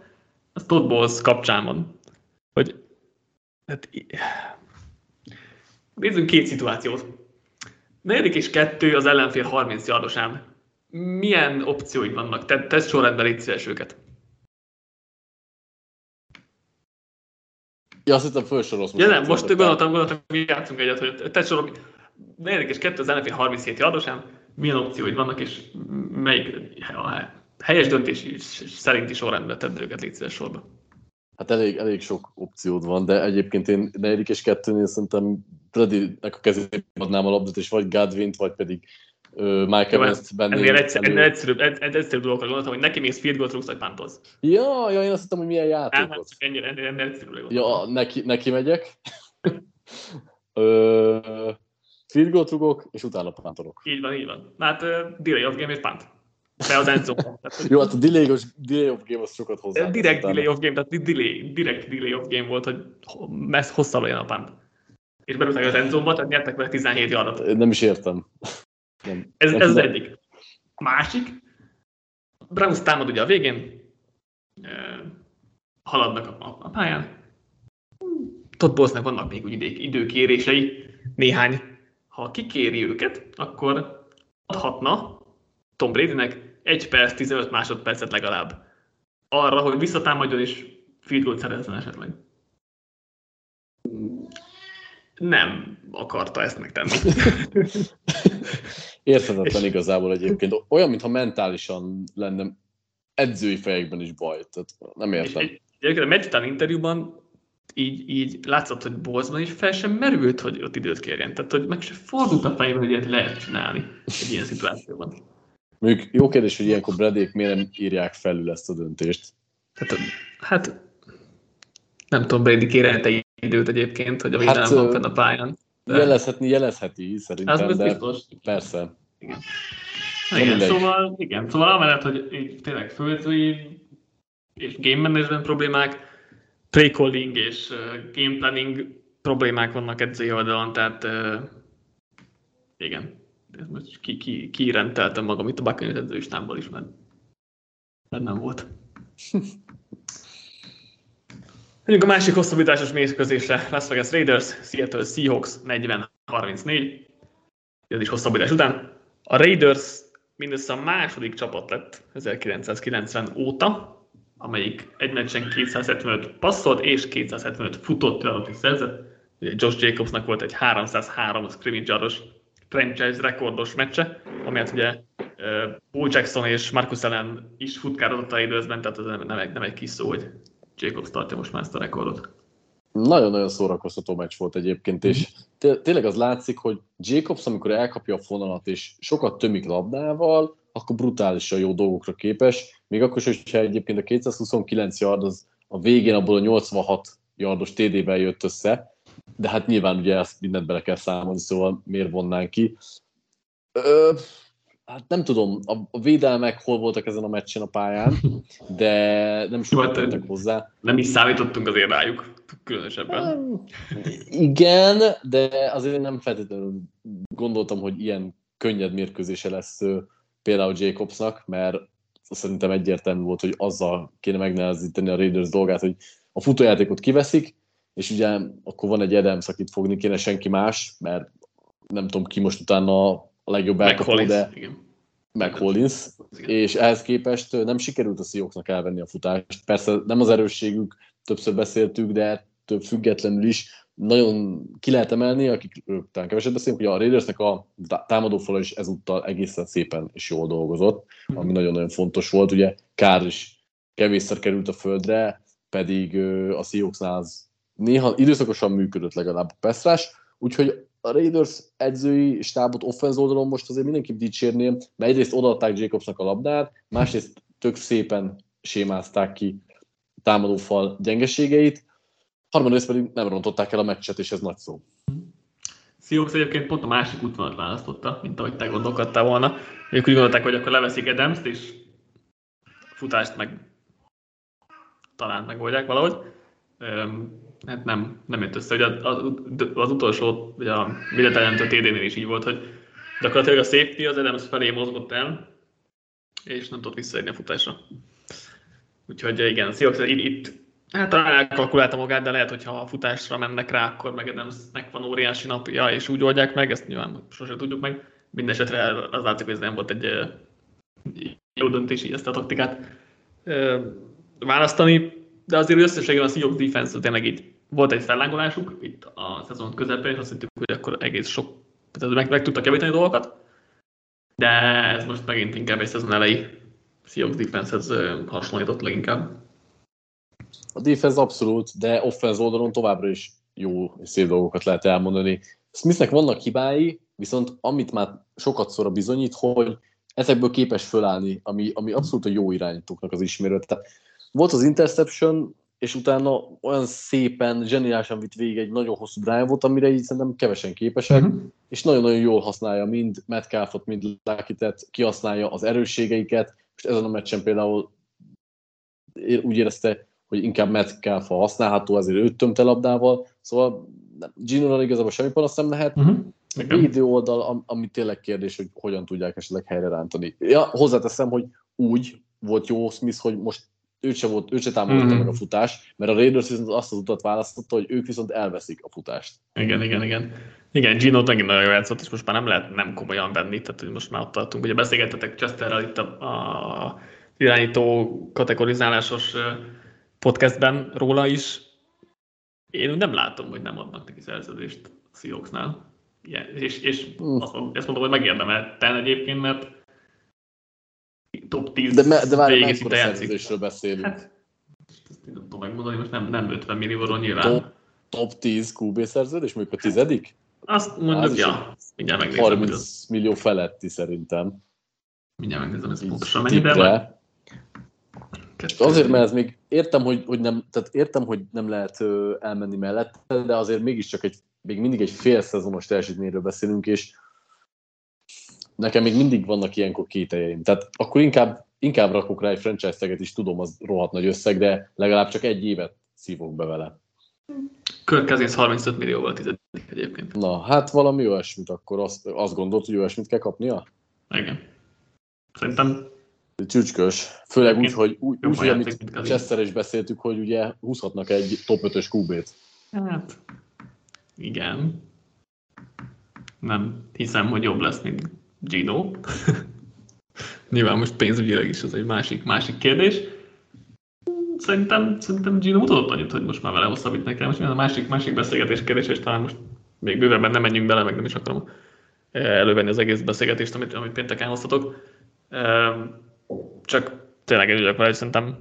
az Todd Bowles kapcsán van. Hogy, hát, nézzünk két szituációt. 4. és 2 az ellenfél 30 yardosán. Milyen opcióid vannak? Tesz sorrendben, légy szíves őket. Ja, azt hittem felsorolsz most. Ja nem, most gondoltam, mi játszunk egyet, hogy te sorolom, 4. és 2 az ellenfél 37 yardosán, milyen opcióid vannak, és melyik a helyes döntés szerinti sorrendben tedd őket, légy szíves sorba. Hát elég sok opciód van, de egyébként én 4. és 2-nél szerintem Predinek a kezében adnám a labdát, és vagy Godwint, vagy pedig Mike Evans-t benném. Ennél egyszerűbb dolgokra gondoltam, hogy neki mész field goal-t rúgsz, vagy pántoz. Ja, én azt hittem, hogy milyen játékot. Hát csak ennél egyszerűbb dolgokra gondoltam. Ja, neki megyek. Field goal-t rúgok, és utána pántolok. Így van. Hát delay of game és pánt. Be az end zone. Jó, hát a delay of game az sokat hozzá. Direkt delay of game, tehát direkt delay of game volt, hogy hosszabb legyen a pánt. És berúgták az end zone-ba, tehát nyertek vele 17 yardot. Nem is értem. Ez az egyik. A másik, Browns támad ugye a végén, haladnak a pályán, Todd Bowlesnak vannak még úgy időkérései, néhány. Ha kikéri őket, akkor adhatna Tom Bradynek 1 perc, 15 másodpercet legalább arra, hogy visszatámadjon és field goal-t szerezzen esetleg. Nem akarta ezt megtenni. Érthetetlen igazából egyébként. Olyan, mintha mentálisan lenne edzői fejekben is baj. Tehát nem értem. És a meccs utáni interjúban így látszott, hogy Bowlesban is fel sem merült, hogy ott időt kérjen. Tehát, hogy meg sem fordult a fejében, hogy ilyet lehet csinálni egy ilyen szituációban. Mondjuk jó kérdés, hogy ilyenkor Bradyék miért nem írják felül ezt a döntést? Hát nem tudom, Brady kérhetei időt egyébként, hogy a védelem van fenn a pályán. De... Jelezheti szerintem, az de biztos. Persze. Igen. Szóval amellett, hogy tényleg főedzői és game management problémák, play calling és game planning problémák vannak edzői oldalon, tehát igen. Ezt most kirenteltem magam itt a Buccaneers edzőistámból is, mert nem volt. Megyünk a másik hosszabbításos mérkőzésre, Las Vegas Raiders, Seattle Seahawks 40-34, ez is hosszabbítás után. A Raiders mindössze a második csapat lett 1990 óta, amelyik egy meccsen 275 passzolt és 275 futott labdát is szerzett. Josh Jacobsnak volt egy 303 scrimmage yardos franchise rekordos meccse, amelyet ugye Bo Jackson és Marcus Allen is futkározott a Raidersben, tehát ez nem egy kis szó, hogy Jacobs tartja most már ezt a rekordot. Nagyon-nagyon szórakoztató meccs volt egyébként, és tényleg az látszik, hogy Jacobs, amikor elkapja a fonalat, és sokat tömik labdával, akkor brutálisan jó dolgokra képes. Még akkor is, hogyha egyébként a 229 yard az a végén abból a 86 yardos TD-ben jött össze, de hát nyilván ugye ezt mindent bele kell számolni, szóval miért vonnánk ki. Hát nem tudom, a védelmek hol voltak ezen a meccsen a pályán, de nem sokat tettek hozzá. Nem is számítottunk azért rájuk, különösebben. Igen, de azért nem feltétlenül gondoltam, hogy ilyen könnyed mérkőzése lesz például Jacobsnak, mert szerintem egyértelmű volt, hogy azzal kéne megnehezíteni a Raiders dolgát, hogy a futójátékot kiveszik, és ugye akkor van egy Adams, akit fogni kéne, senki más, mert nem tudom ki most utána a legjobb elkapó, de McHollins, és ehhez képest nem sikerült a Seahawksnak elvenni a futást. Persze nem az erősségük, többször beszéltük, de több függetlenül is nagyon ki lehet emelni, akik talán keveset beszélünk, hogy a Raidersnek a támadófala is ezúttal egészen szépen és jól dolgozott, ami nagyon-nagyon fontos volt. Ugye Kár is kevésszer került a földre, pedig a Seahawksnál az néha időszakosan működött legalább a passzrás, úgyhogy a Raiders edzői stábot offenz oldalon most azért mindenképp dicsérném, mert egyrészt odaadták Jacobsnak a labdát, másrészt tök szépen sémázták ki támadófal gyengeségeit, harmadrészt pedig nem rontották el a meccset, és ez nagy szó. Seahawks egyébként pont a másik útvonalat választotta, mint ahogy te gondolkodtál volna. Ők úgy gondolták, hogy akkor leveszik Adamst, és futást meg talán megoldják valahogy. Hát nem jött össze, ugye az utolsó, ugye a véletlenül TD-nél is így volt, hogy gyakorlatilag a safety az Adams felé mozgott el, és nem tudott visszaérni a futásra. Úgyhogy igen, Seahawks itt hát talán elkalkulálta magát, de lehet, hogyha a futásra mennek rá, akkor meg Adamsnek van óriási napja, és úgy oldják meg, ezt nyilván sosem tudjuk meg. Mindenesetre az látszik, hogy ez nem volt egy jó döntés, így ezt a taktikát választani. De azért összességében a Seahawks defense tényleg így volt egy fellángolásuk itt a szezon közepén, és azt hittük, hogy akkor egész sok, tehát meg tudtak javítani dolgokat, de ez most megint inkább egy szezon elejé Seahawks defense-hez hasonlított leginkább. A defense abszolút, de offense oldalon továbbra is jó és szép dolgokat lehet elmondani. Smithnek vannak hibái, viszont amit már sokatszorra bizonyít, hogy ezekből képes fölállni, ami abszolút a jó irányítóknak az ismérő. Tehát volt az interception, és utána olyan szépen, zseniálisan vitt végig egy nagyon hosszú drive-ot, amire így szerintem kevesen képesek, és nagyon-nagyon jól használja mind Metcalfot, mind Luckitet, kihasználja az erősségeiket, és ezen a meccsen például úgy érezte, hogy inkább Metcalf a használható, azért őt tömte labdával, szóval Gino-ra igazából semmi panasz nem lehet, védő oldal, ami tényleg kérdés, hogy hogyan tudják esetleg helyre rántani. Ja, hozzáteszem, hogy úgy volt jó Smith, hogy most őt se támogatta meg a futás, mert a Raiders viszont azt az utat választotta, hogy ők viszont elveszik a futást. Igen. Igen, Gino-t megint nagyon jó játszott, és most már nem lehet nem komolyan venni, tehát hogy most már ott tartunk. Ugye beszélgettetek Chesterrel itt a irányító kategorizálásos podcastben róla is. Én nem látom, hogy nem adnak neki szerződést a Seahawksnál. Ezt mondom, hogy megérdemelten egyébként, mert top 10 végig szinte játszik. Beszélünk. Hát, ezt nem tudom megmondani, most nem 50 millióról nyilván. Top 10 QB szerződés, mondjuk a tizedik? Azt mondjuk, mindjárt megnézem. 30 millió feletti szerintem. Mindjárt megnézem, ez pontosan mennyiben van. Azért, mert ez még értem, hogy nem lehet elmenni mellette, de azért mégiscsak még mindig egy fél szezonos teljesítményről beszélünk, és nekem még mindig vannak ilyenkor kételjeim. Tehát akkor inkább rakok rá egy franchise-teget is, tudom, az rohadt nagy összeg, de legalább csak egy évet szívok be vele. Körkezés 35 millióval tizedik egyébként. Na, hát valami olyasmit akkor. Azt gondolt, hogy olyasmit kell kapnia? Igen. Szerintem... Csücskös. Főleg úgy, hogy amit Chester is beszéltük, hogy ugye húzhatnak egy top 5-ös QB-t. Hát... igen. Nem hiszem, hogy jobb lesz, mint Gino. Nyilván most pénzügyileg is az egy másik kérdés. Szerintem Gino mutatott annyit, hogy most már vele hosszabbítnek el. Most a másik beszélgetés kérdés, és talán most még bővebben nem menjünk bele, meg nem is akarom elővenni az egész beszélgetést, amit pénteken hoztatok. Csak tényleg együgyek vele, hogy szerintem...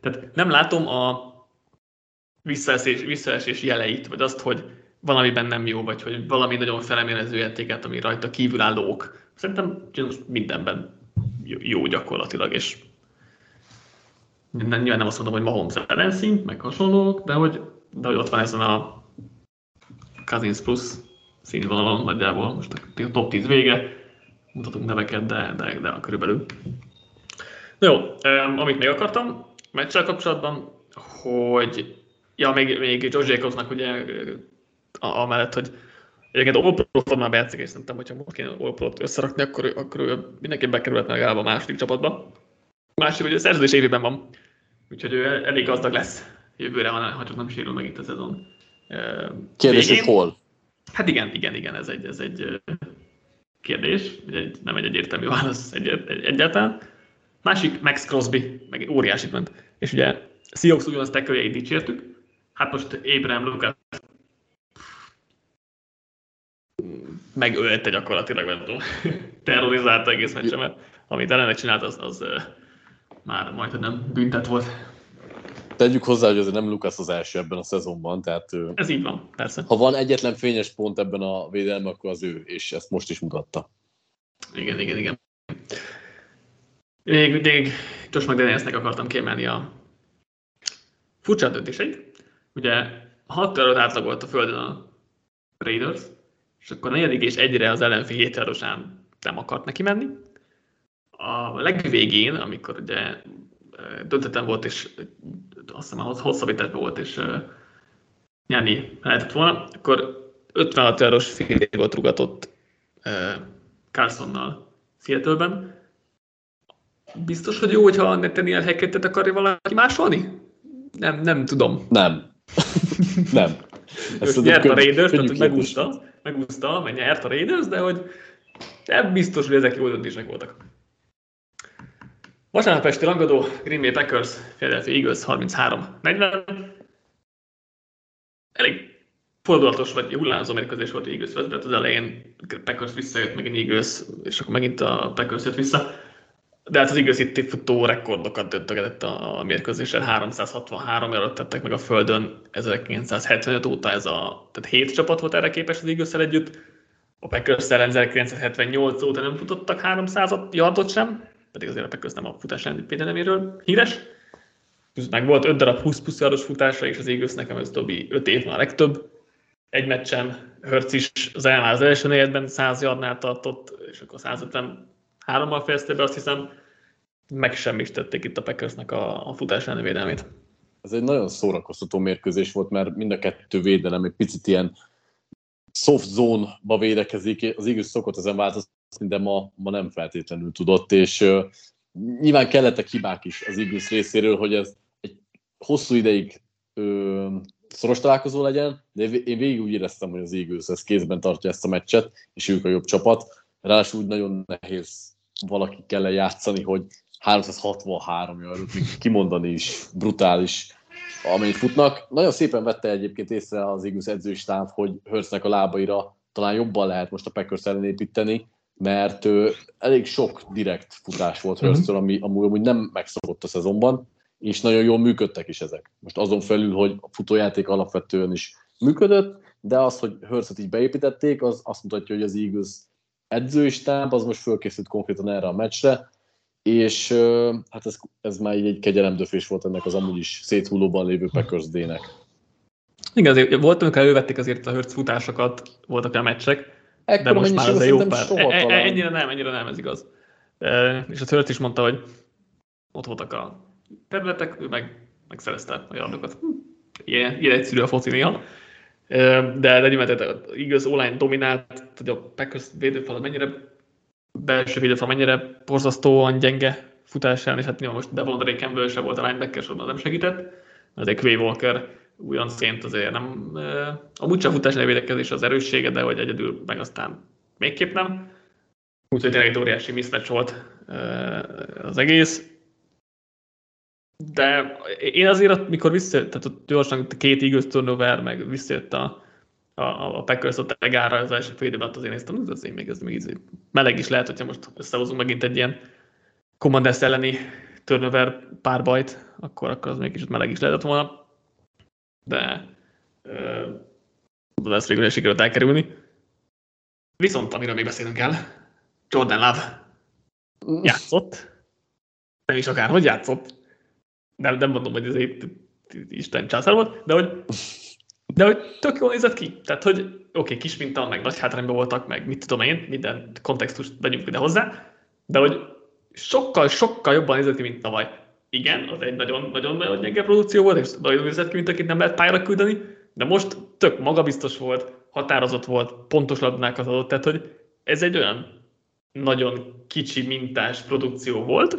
tehát nem látom a visszaesés jeleit, vagy azt, hogy valamiben nem jó, vagy hogy valami nagyon felemelező értéket, ami rajta kívülállók. Szerintem mindenben jó gyakorlatilag, és nyilván nem azt mondom, hogy Mahomes ellen szint, meg hasonlók, de hogy ott van ezen a Cousins plusz színvonalon nagyjából, most a top 10 vége, mutatunk neveket, de körülbelül. Jó, amit még akartam meccsel kapcsolatban, hogy még Josh Jacobsnak ugye amellett, hogy egyébként All-Pro formában játszik, és szerintem, hogyha most kéne All-Pro-t összerakni, akkor ő mindenképp bekerülhetne legalább a második csapatba. Másik, hogy a szerződés évében van, úgyhogy ő elég gazdag lesz jövőre, ha csak nem sérül meg itt a szezon. Kérdés, hol? Hát igen, ez egy kérdés, nem egy egyértelmű válasz egyáltalán. Másik Max Crosby, meg óriásit ment. És ugye Seahawks ugyanazt teköljeit dicsértük, hát most Abraham Lucas megölte gyakorlatilag, nem tudom, terrorizálta egész meccsemet. Amit ellene csinált, az már majdnem büntet volt. Tegyük hozzá, hogy azért nem Lucas az első ebben a szezonban, tehát... Ez így van, persze. Ha van egyetlen fényes pont ebben a védelme, akkor az ő, és ezt most is mutatta. Igen. Még Josh McDanielsnek akartam kiemelni a furcsa döntéseit. Ugye 6-5 átlagolt a földön a Raiders, és akkor 4. és 1-re az ellenfél 7-3-osán nem akart neki menni. A legvégén, amikor ugye döntetlen volt, és azt hiszem, hosszabbításban volt, és nyerni lehetett volna, akkor 56-os field goalt rúgatott Carsonnal Seattle-ben. Biztos, hogy jó, hogyha Nathaniel Hackettet akarja valaki másolni? Nem tudom. Nem. Ő nyert a Raiders, tehát megúszta, mert nyert a Raiders, de hogy nem biztos, hogy ezek jó döntések voltak. Vasárnap esti rangadó, Green Bay Packers, Philadelphia Eagles 33-40. Elég fordulatos vagy hullámzó mérkőzés volt, hogy Eagles vezetett az elején, Packers visszajött, megint Eagles, és akkor megint a Packers jött vissza. De hát az Eagles itt futó rekordokat döntögetett a mérkőzésen, 363 előtt tettek meg a földön 1975 óta, tehát 7 csapat volt erre képes az Eagles-szel együtt. A Packers-szel 1978 óta nem futottak 300 yardot sem, pedig azért a Packers nem a futás védelméről híres. Meg volt 5 darab 20 plusz yardos futása, és az Eagles nekem az utóbbi 5 évben a legtöbb. Egy meccsen Hurts is az első negyedben 100 yardnál tartott, és akkor 153-mal fejezte be, azt hiszem, megsemmisítették itt a Packersnek a futás elleni védelmét. Ez egy nagyon szórakoztató mérkőzés volt, mert mind a kettő védelem egy picit ilyen soft zone-ba védekezik. Az Eagles szokott ezen változtatni, de ma nem feltétlenül tudott, és nyilván kellettek hibák is az Eagles részéről, hogy ez egy hosszú ideig szoros találkozó legyen, de én végig úgy éreztem, hogy az Eagles ez kézben tartja ezt a meccset, és ők a jobb csapat. Ráadásul úgy nagyon nehéz valaki kell játszani, hogy 363 yardot, még kimondani is brutális, amennyit futnak. Nagyon szépen vette egyébként észre az Eagles edzőstáb, hogy Hurtsnek a lábaira talán jobban lehet most a Packers ellen építeni, mert elég sok direkt futás volt Hurstől, ami amúgy nem megszokott a szezonban, és nagyon jól működtek is ezek. Most azon felül, hogy a futójáték alapvetően is működött, de az, hogy Hurst-et így beépítették, az azt mutatja, hogy az Eagles edzői stáb az most fölkészült konkrétan erre a meccsre, és hát ez már így egy kegyelemdöfés volt ennek az amúgy is széthullóban lévő Packers D-nek. Igen, azért volt, amikor elővették azért a Hurts futásokat, voltak a meccsek, ekkora, de most már azért jó pár. Ennyire nem, ez igaz. És a Hurts is mondta, hogy ott voltak a területek, ő meg szerezte a yardokat. Ilyen egyszerű a foci néha. De egyébként igaz, online dominált, hogy a Packers védőfal mennyire, belső védőfal mennyire borzasztóan gyenge futásán, és hát nyilván most Devon Drakemvől se volt a linebacker, sorban nem segített. Azért Quay Walker újoncként azért nem, amúgy sem futásnál védekezés az erőssége, de hogy egyedül meg aztán végképp nem. Úgyhogy tényleg egy óriási mismatch volt az egész. De én azért, mikor visszajött, tehát ott gyorsan két Eagles turnover, meg visszajött a Packers ott legára az első fél időben, azért néztem, hogy azért még ez még meleg is lehet, hogyha most összehozunk megint egy ilyen Commanders elleni turnover párbajt, akkor az még kicsit meleg is lehetett volna. de ezt végül is sikerült elkerülni. Viszont amiről még beszélünk kell, Jordan Love játszott, nem is akárhogy játszott, nem mondom, hogy ez egy Isten császár volt, de hogy tök jól nézett ki. Tehát, hogy oké, kis minta, meg nagy hátrányban voltak, meg mit tudom én, minden kontextust vegyünk ide hozzá, de hogy sokkal jobban nézett ki, mint tavaly. Igen, az egy nagyon gyenge produkció volt, és nagyon nézett ki, mint akit nem lehet pályára küldeni, de most tök magabiztos volt, határozott volt, pontos labdákat adott, tehát, hogy ez egy olyan nagyon kicsi mintás produkció volt,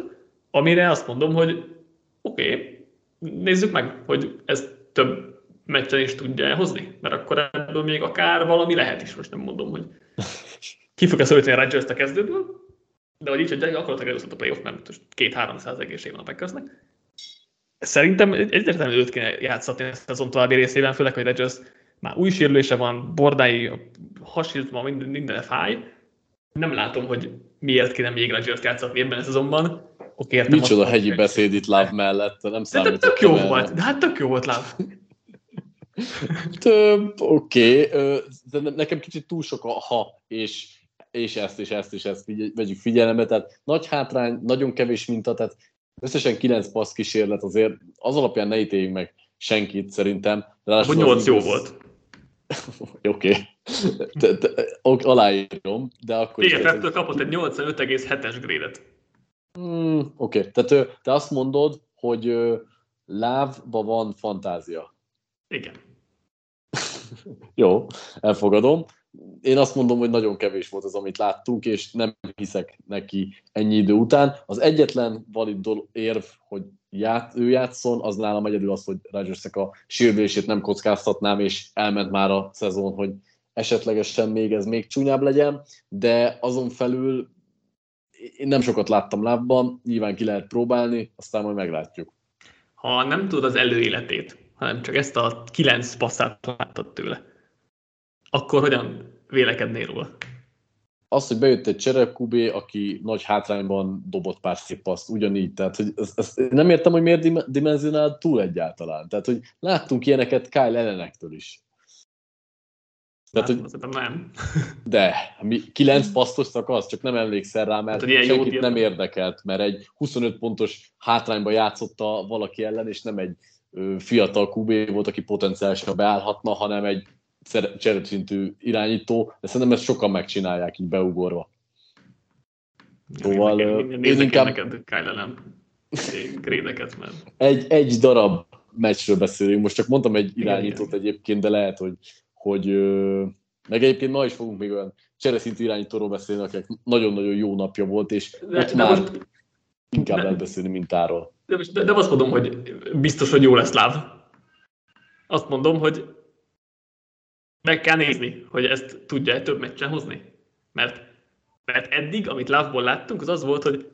amire azt mondom, hogy oké, nézzük meg, hogy ez több meccsen is tudja elhozni, mert akkor ebből még akár valami lehet is, most nem mondom, hogy ki fogja szorítani a Rodgers-t a kezdőből, de hogy így, hogy akartak először a playoff, nem 2-300 egészség van a Packersnek. Szerintem egyértelműen őt kéne játszatni a szezon további részében, főleg, hogy Rodgers már új sérülése van, bordái, hasírtma, minden fáj. Nem látom, hogy miért kéne még Rodgers játszatni ebben a szezonban. Micsoda hegyi beszéd itt Love mellett, nem számított. De tök jó volt, Love. Oké, de nekem kicsit túl sok a ha, és ezt vegyük figyelembe, tehát nagy hátrány, nagyon kevés minta, tehát összesen 9 passz kísérlet, azért az alapján ne ítéljünk meg senkit szerintem. Hogy 8 jó volt. Oké, aláírom, de akkor... Igen, ettől kapott egy 85,7-es grédet. Oké, tehát te azt mondod, hogy Love-ba van fantázia. Igen. Jó, elfogadom. Én azt mondom, hogy nagyon kevés volt az, amit láttunk, és nem hiszek neki ennyi idő után. Az egyetlen valid érv, hogy ő játszon, az nálam egyedül az, hogy Rodgers-nek a sérülését nem kockáztatnám, és elment már a szezon, hogy esetlegesen még ez még csúnyább legyen, de azon felül én nem sokat láttam lábban, nyilván ki lehet próbálni, aztán majd meglátjuk. Ha nem tudod az előéletét, hanem csak ezt a 9 passzát láttad tőle, akkor hogyan vélekednél róla? Az, hogy bejött egy cserepkubé, aki nagy hátrányban dobott pár szép paszt, ugyanígy. Tehát, hogy ezt nem értem, hogy miért dimenzionál túl egyáltalán. Tehát, hogy láttunk ilyeneket Kyle Allenektől is. Tehát, hogy nem. De, 9 passzos szakasz, csak nem emlékszel rá, mert hát, senkit nem érdekelt, mert egy 25 pontos hátrányban játszotta valaki ellen, és nem egy fiatal kubé volt, aki potenciálisan beállhatna, hanem egy cserepszintű irányító, de szerintem ezt sokan megcsinálják így beugorva. Nézzek el neked, Kyle grédeket, mert... Egy darab meccsről beszélünk, most csak mondtam egy irányítót egyébként, de lehet, hogy meg egyébként ma is fogunk még olyan csereszintű irányítóról beszélni, akinek nagyon-nagyon jó napja volt, és ott már most, inkább lehet beszélni mintáról. De azt mondom, hogy biztos, hogy jó lesz Love. Azt mondom, hogy meg kell nézni, hogy ezt tudja több meccsen hozni. Mert eddig, amit Love-ból láttunk, az volt, hogy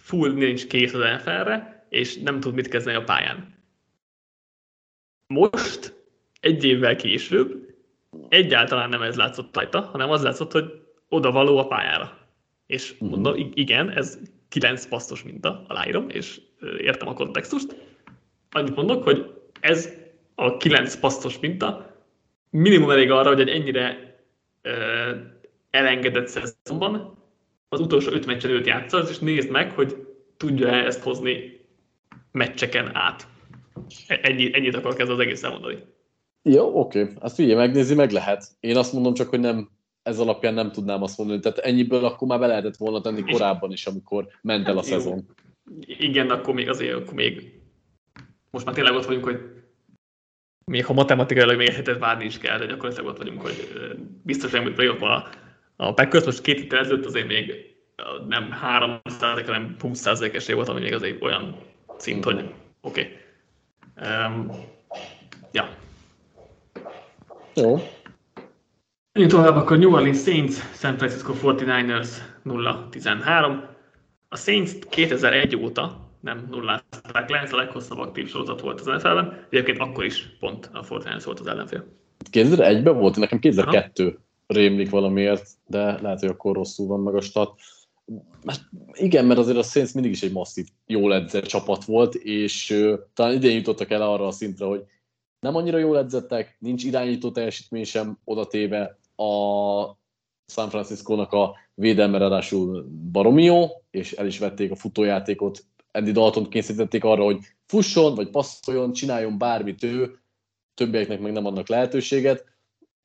full nincs kész az NFL-re, és nem tud mit kezdeni a pályán. Most, egy évvel később, egyáltalán nem ez látszott rajta, hanem az látszott, hogy oda való a pályára. És mondom, igen, ez 9 passzos minta, aláírom, és értem a kontextust. Annyit mondok, hogy ez a 9 passzos minta minimum elég arra, hogy egy ennyire elengedett szezonban az utolsó 5 meccsen őt játszol, és nézd meg, hogy tudja-e ezt hozni meccseken át. Ennyit akarok ezzel az egészen mondani. Jó, oké. Hát figyelj, megnézi, meg lehet. Én azt mondom csak, hogy nem, ez alapján nem tudnám azt mondani. Tehát ennyiből akkor már be lehetett volna tenni korábban is, amikor ment el a szezon. Igen, akkor még most már tényleg ott vagyunk, hogy még ha matematikailag még egy hetet várni is kell, de gyakorlatilag ott vagyunk, hogy biztos, hogy jobb a Packers most 2 héttel ezelőtt azért még nem 3%, hanem 20%-es volt, ami még azért olyan szint, hogy oké. Jó. Menjünk tovább, akkor New Orleans Saints, San Francisco 49ers 0-13. A Saints 2001 óta nem nullázták le, ez a leghosszabb aktív sorozat volt az NFL-ben, egyébként akkor is pont a 49ers volt az ellenfél. 2001-ben volt? Nekem 2002 rémlik valamiért, de lehet, hogy akkor rosszul van meg a stat. Igen, mert azért a Saints mindig is egy masszív, jól edzett csapat volt, és talán idén jutottak el arra a szintre, hogy nem annyira jól edzettek, nincs irányító teljesítmény sem odatéve a San Francisco-nak a védelme, ráadásul baromi jó, és el is vették a futójátékot, Andy Daltont kényszerítették arra, hogy fusson, vagy passzoljon, csináljon bármit ő, többieknek meg nem adnak lehetőséget.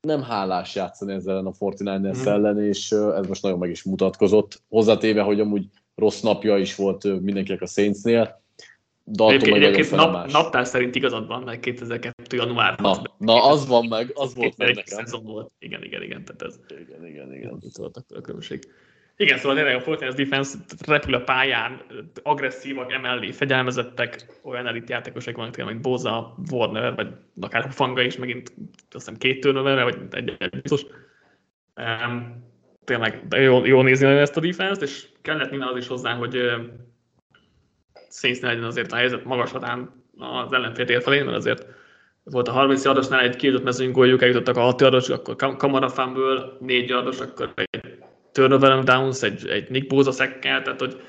Nem hálás játszani ezzel a 49ers ellen, és ez most nagyon meg is mutatkozott. Hozzátéve, hogy amúgy rossz napja is volt mindenkinek a Saintsnél. Egyébként naptár szerint igazad van, meg 2002. január. Na, az van meg, az volt meg nekem. Volt. Igen, tehát ez. Igen. Itt volt a különbség. Igen, szóval tényleg a Fortnite Defense repül a pályán, agresszívak, emellé fegyelmezettek, olyan elit játékosok vannak tényleg, mint Boza, Warner, vagy akár Fanga is, megint azt hiszem 2 turnoverre, vagy egy biztos. Tényleg jól nézni ezt a defense-t, és kellett minden az is hozzá, hogy Saints-nél legyen azért a helyzet magaslatán az ellenfél tér felé, mert azért volt a 30 yardosnál egy kiütött mezőnygóljuk, eljutottak a 6 yardos, akkor Kamara fumble, 4 yardos, akkor egy turnover downs, egy Nick Bosa sackkel, tehát hogy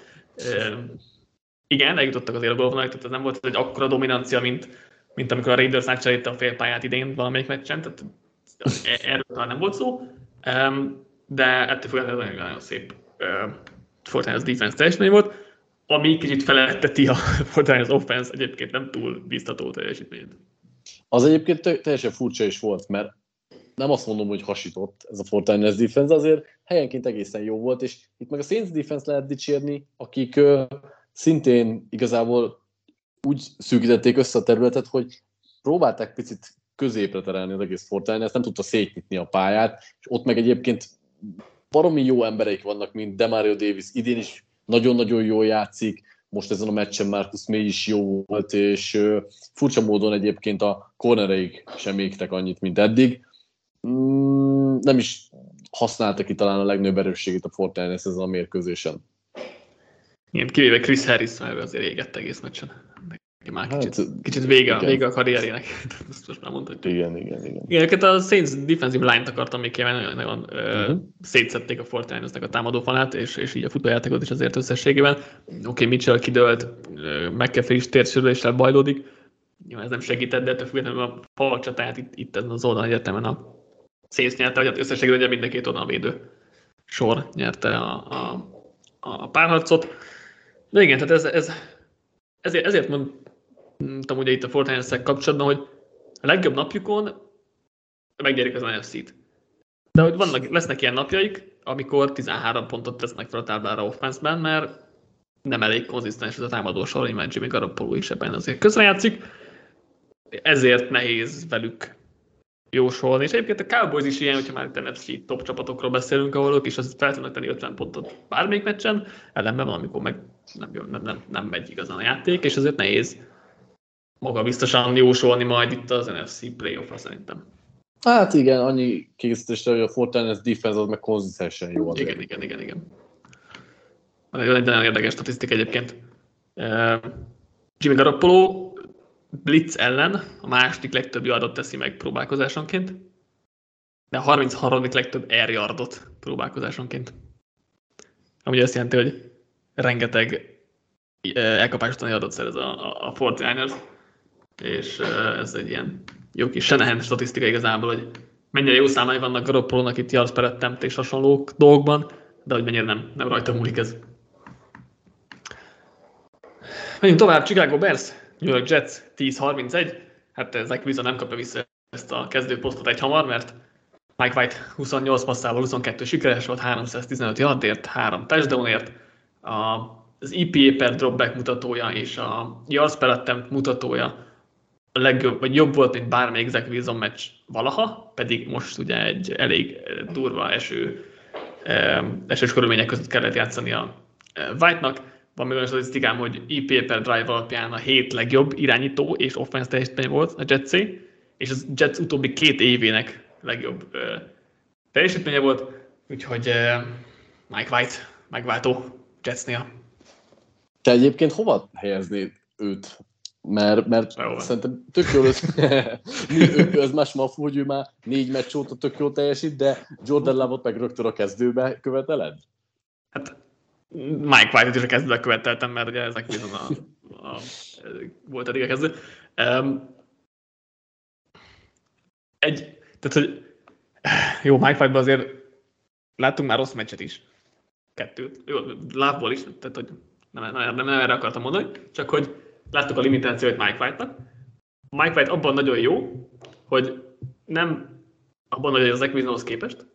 igen, eljutottak azért a golfnak, tehát ez nem volt egy akkora dominancia, mint amikor a Raidersnál cserélte a félpályát idén valamelyik meccsen, tehát erről nem volt szó, de ettől függetlenül nagyon szép Fortnite defense teljesítmény volt, ami kicsit feletteti a Fortnite offense egyébként nem túl biztató teljesítményt. Az egyébként teljesen furcsa is volt, mert nem azt mondom, hogy hasított ez a Fortnite defense, azért helyenként egészen jó volt, és itt meg a Saints defense lehet dicsérni, akik szintén igazából úgy szűkítették össze a területet, hogy próbálták picit középre terelni az egész Fortnite, ezt nem tudta szétnyitni a pályát, és ott meg egyébként baromi jó embereik vannak, mint Demario Davis, idén is nagyon-nagyon jól játszik, most ezen a meccsen Marcus May is jó volt, és furcsa módon egyébként a cornereik sem égtek annyit, mint eddig. Nem is használta ki talán a legnagyobb erősségét a Fortnite-hez ezen a mérkőzésen. Igen, kivéve Chris Harris, mert azért égett egész meccsen. Már kicsit vége a karrierjének. Ezt most már mondhatjuk. Igen, őket a Saints defensive line-t akartam még kiemelni, nagyon szétszették a Fortnite-nek a támadófalát, és így a futójátékot is azért összességében. Oké, Mitchell kidőlt, McAfee is térsérüléssel bajlódik. Nyilván ez nem segített, de ettől függetlenül a falcsatáját itt ezen az oldalon egyetemen a Saints nyerte, hogy összességében ugye mind a két oldalvédő sor nyerte a párharcot. De igen, tehát ezért mondtam ugye itt a Fortnite-szel kapcsolatban, hogy a legjobb napjukon megnyerik az NFC-t. De hogy lesznek ilyen napjaik, amikor 13 pontot tesznek fel a táblára offense-ben, mert nem elég konzisztens ez a támadósor, imádj Jimmy Garoppolo is ebben azért közrejátszik. Ezért nehéz velük jósolni. És egyébként a Cowboys is ilyen, hogyha már NFC top csapatokról beszélünk, ahol ők is fel tudnak tenni 50 pontot bármelyik meccsen, ellenben valamikor meg nem megy igazán a játék, és ezért nehéz maga biztosan jósolni majd itt az NFC playoffra szerintem. Hát igen, annyi készítésre, hogy a Fortnite defense az meg konzisztensen jó azért. Igen. Egy nagyon érdekes statisztika egyébként. Jimmy Garoppolo blitz ellen a második legtöbb yardot teszi meg próbálkozásonként, de a 33. legtöbb air yardot próbálkozásonként. Ami azt jelenti, hogy rengeteg elkapásutani yardot szerez a 49ers, és ez egy ilyen jó kis Shanahan statisztika igazából, hogy mennyire jó számai vannak Garoppolónak itt yards per attempt és hasonló dolgokban, de hogy mennyire nem rajta múlik ez. Menjünk tovább, Chicago Bears, New York Jets 10-31. Hát Zach Wilson nem kapja vissza ezt a kezdőposztot egy hamar, mert Mike White 28 passzával 22 sikeres volt, 315 yardért, 3 touchdownért. Az EPA per dropback mutatója és a yards per attempt mutatója a legjobb, vagy jobb volt, mint bármelyik Zach Wilson meccs valaha, pedig most ugye egy elég durva esős körülmények között kellett játszani a White-nak. Van még olyan statisztikám, hogy EPA per drive alapján a 7 legjobb irányító és offense teljesítmény volt a Jets-é, és a Jets utóbbi 2 évének legjobb teljesítménye volt, úgyhogy Mike White megváltó Jetsnél. Te egyébként hova helyeznéd őt? Mert szerintem tök jól ez más mafu, hogy ő már 4 meccs óta tök jól teljesít, de Jordan Love-ot meg rögtön a kezdőbe követeled? Hát Mike White-ot is a kezdőbe követeltem, mert ugye ezek bizony volt eddig a kezdő. Jó, Mike White-ban azért láttunk már rossz meccset is. Kettőt. Jó, Love-ból is, tehát hogy nem erre akartam mondani, csak hogy láttuk a limitációit Mike White-nak. Mike White abban nagyon jó, hogy nem abban nagyon az Ekvizonhoz képest,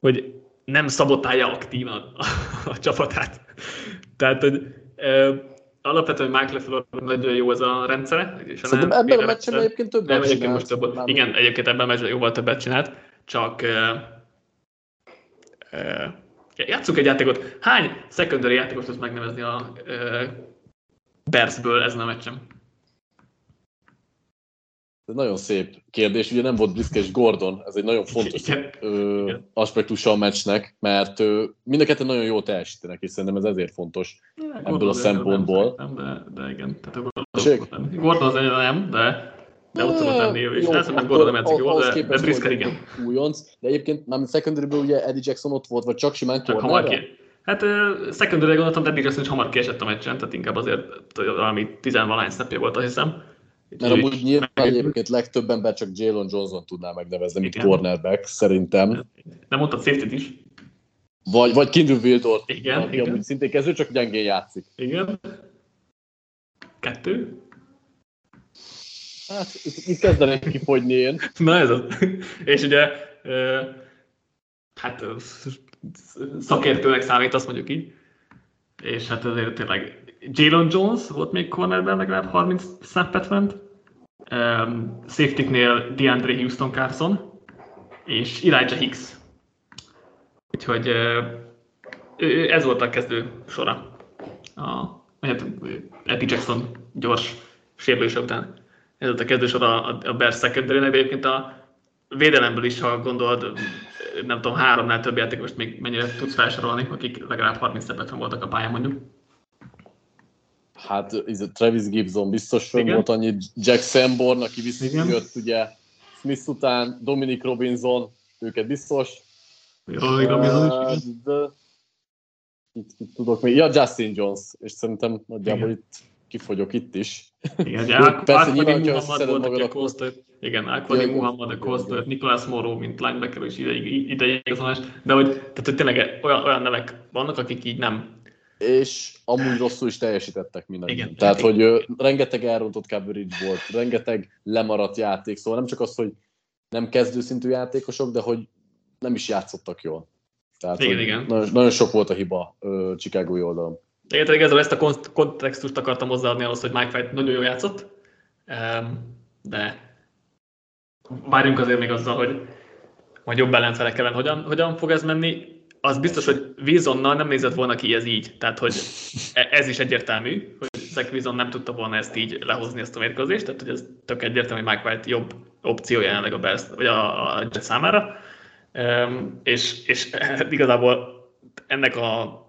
hogy nem szabotálja aktívan a csapatát. Tehát, hogy alapvetően Mike LaFleur nagyon jó ez a rendszere. És szerintem ebben a meccsen egyébként többet csinált. Igen, egyébként ebben a meccsen jóval többet csinált, csak játsszunk egy játékot. Hány secondary játékot tudsz megnevezni a Bearsből ezen a meccsen? Ez nagyon szép kérdés, ugye nem volt Briscoe és Gordon, ez egy nagyon fontos aspektusa a meccsnek, mert mind a ketten nagyon jól teljesítenek, és szerintem ez ezért fontos ebből a szempontból. Nem, de igen, tehát Gordon az nem, de ott tudott lenni ő is. Szerintem Gordon nem edzik jól, de Briscoe igen. De egyébként már secondary-ből ugye Eddie Jackson ott volt, vagy csak simán Cornerra? Hát secondary-re gondoltam, de Eddie Jackson is hamar kiesett a meccsen, tehát inkább azért valami 10-valahány snapja volt, azt hiszem. Mert amúgy nyilván egyébként legtöbb ember csak Jalen Johnson tudná megnevezni, mint cornerback, szerintem. Nem mondtad safety-t is. Vagy Kindle Wildort, aki amúgy szintén kezdő, csak gyengén játszik. Igen. Kettő? Hát, itt kezdenek kifogyni én. Na ez az. És ugye, hát szakértőnek számít, azt mondjuk így. És hát azért tényleg... Jalen Jones volt még cornerben, legalább 30 snappet ment. Safety-nél DeAndre Houston Carson és Elijah Hicks. Úgyhogy ez volt a kezdő sora. Eddie Jackson gyors sérülése után. Ez volt a kezdő sora a Bears secondary-nek, de egyébként a védelemből is, ha gondolod, nem tudom, 3-nál több játékost még mennyire tudsz felsorolni, akik legalább 30 snappet voltak a pályán mondjuk. Hát Travis Gibson biztos fönn volt annyi, Jack Sanborn, aki visszajött ugye Smith után, Dominic Robinson, őket biztos. Dominic Robinson is, tudok még, Justin Jones, és szerintem nagyjából itt kifogyok itt is. Igen, persze nyilván, hogyha összeszeded magad a Kostert. Igen, Pácsonyi Muhammad, a Kostert, Nicholas Morrow, mint linebacker, és ideig igazolás, de hogy tényleg olyan nevek vannak, akik így nem... És amúgy rosszul is teljesítettek mindenki. Tehát, hogy rengeteg elrontott coverage volt, rengeteg lemaradt játék, szóval nem csak az, hogy nem kezdőszintű játékosok, de hogy nem is játszottak jól. Tehát igen. Nagyon, nagyon sok volt a hiba Chicagói oldalon. Igazából ezt a kontextust akartam hozzáadni ahhoz, hogy Mike White nagyon jól játszott, de várjunk azért még azzal, hogy majd jobb ellenfelek ellen hogyan fog ez menni. Az biztos, hogy Wilsonnal nem nézett volna ki ez így. Tehát, hogy ez is egyértelmű, hogy Zach Wilson nem tudta volna ezt így lehozni, ezt a mérkőzést. Tehát, hogy ez tök egyértelmű, hogy Mike White jobb opció jelenleg a Bears, vagy a Jets számára. És igazából ennek a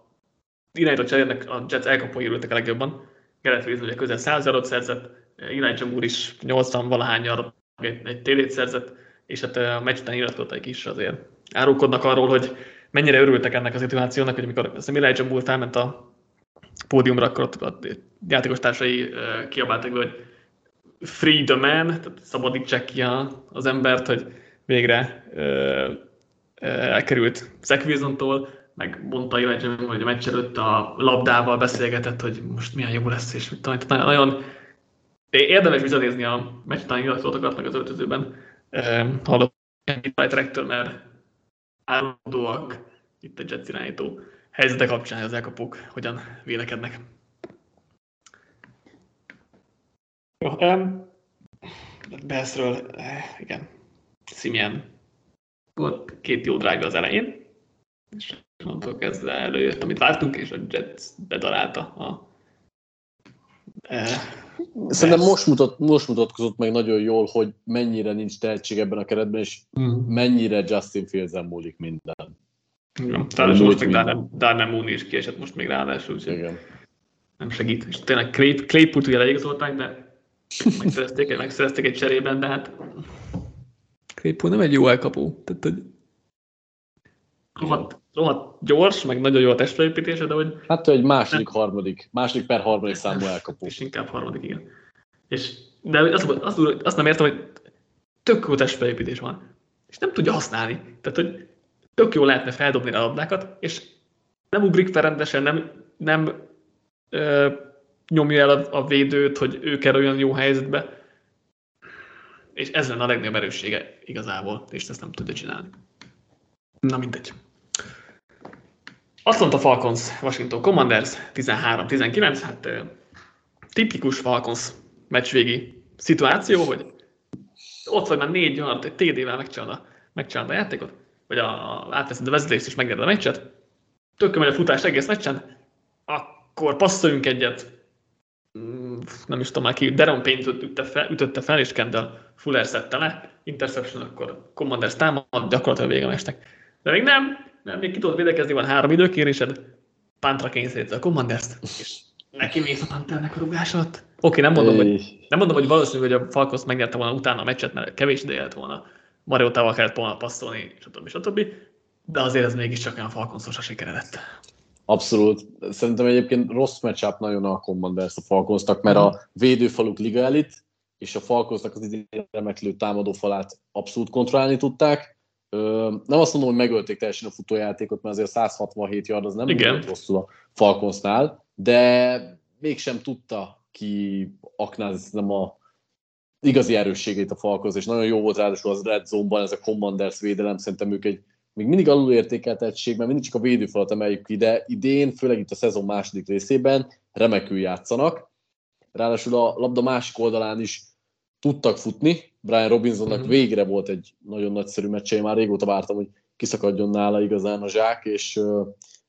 irányított cserének a Jets elkapói örültek a legjobban. Garrett Wilson ugye közel 100 yardot szerzett, Elijah Moore is 80-valahány yardot, egy TD-t szerzett, és hát a meccs után iratkoztaik is azért árulkodnak arról, hogy mennyire örültek ennek a szituációnak, hogy amikor Elijah Moore elment a pódiumra, akkor ott a játékos társai kiabáltak be, hogy free the man, tehát szabadítsák ki az embert, hogy végre elkerült Zach Wilsontól, meg mondta Elijah Moore, hogy a meccs előtt a labdával beszélgetett, hogy most milyen jó lesz, és mit tudom, nagyon érdemes visszanézni a meccs utáni nyilatkozatokat, meg az öltözőben hallott a Rektől, mert állandóak itt a Jets irányító helyzete kapcsán, az elkapók hogyan vélekednek. Jó, Bearsről, igen, Simian volt két jó drive az elején, és mondtuk, kezdve előjött, amit vártunk, és a Jets bedalálta a szerintem most mutatkozott meg nagyon jól, hogy mennyire nincs tehetség ebben a keretben, és mennyire Justin Fields-en múlik minden. Igen, tehát most meg Darnell Mooney is kiesett most még ráadásul, úgyhogy nem segít. És tényleg Claypool-t ugye leigazolták, de megszerezték egy cserében, de hát Claypool nem egy jó elkapó. Tehát, hogy rohadt gyors, meg nagyon jó a testfelépítése, de hogy... Hát egy második per harmadik számú elkapó. És inkább harmadik, igen. És, de azt nem értem, hogy tök jó testfelépítés van, és nem tudja használni. Tehát, hogy tök jól lehetne feldobni a labdákat, és nem ugrik fel rendesen, nem nyomja el a védőt, hogy ő kerüljön jó helyzetbe. És ez lenne a legnagyobb erőssége igazából, és ezt nem tudja csinálni. Na mindegy. Atlanta Falcons, Washington Commanders, 13-19, hát tipikus Falcons meccsvégi szituáció, hogy ott vagy már 4 olyan, egy TD-vel megcsinálod a játékot, vagy átveszed a vezetést és megnyered a meccset, tökre megy a futás egész meccsen, akkor passzoljunk egyet, nem is tudom már ki, Deron Payne-t ütötte fel, és Kendall Fuller szedte le, interception, akkor Commanders támad, gyakorlatilag vége a meccsnek. De még nem, még ki tudod védekezni, van 3 időkérésed, pántra kényszerítve a Commanders-t, és neki mész a Panternek a rugásat. Oké, nem mondom, hogy valószínű, hogy a Falcons megnyerte volna utána a meccset, mert kevés ideje lett volna, Mariotával kellett volna passzolni, stb. De azért ez mégiscsak olyan Falconsos a sikere lett. Abszolút. Szerintem egyébként rossz matchup nagyon a Commanders a Falconsnak, mert a védőfaluk liga elit, és a Falconsnak az idén remeklő támadófalát abszolút kontrollálni tudták. Nem azt mondom, hogy megölték teljesen a futójátékot, mert azért 167 yard az nem volt rosszul a Falconsnál, de mégsem tudta kiaknázni a igazi erősségét a Falcons, és nagyon jó volt ráadásul az Red Zone-ban ez a Commanders védelem, szerintem ők egy még mindig alulértékelt egység, mert mindig csak a védőfalat emeljük ki, de idén, főleg itt a szezon második részében remekül játszanak. Ráadásul a labda másik oldalán is tudtak futni. Brian Robinsonnak végre volt egy nagyon nagyszerű meccse, én már régóta vártam, hogy kiszakadjon nála igazán a zsák, és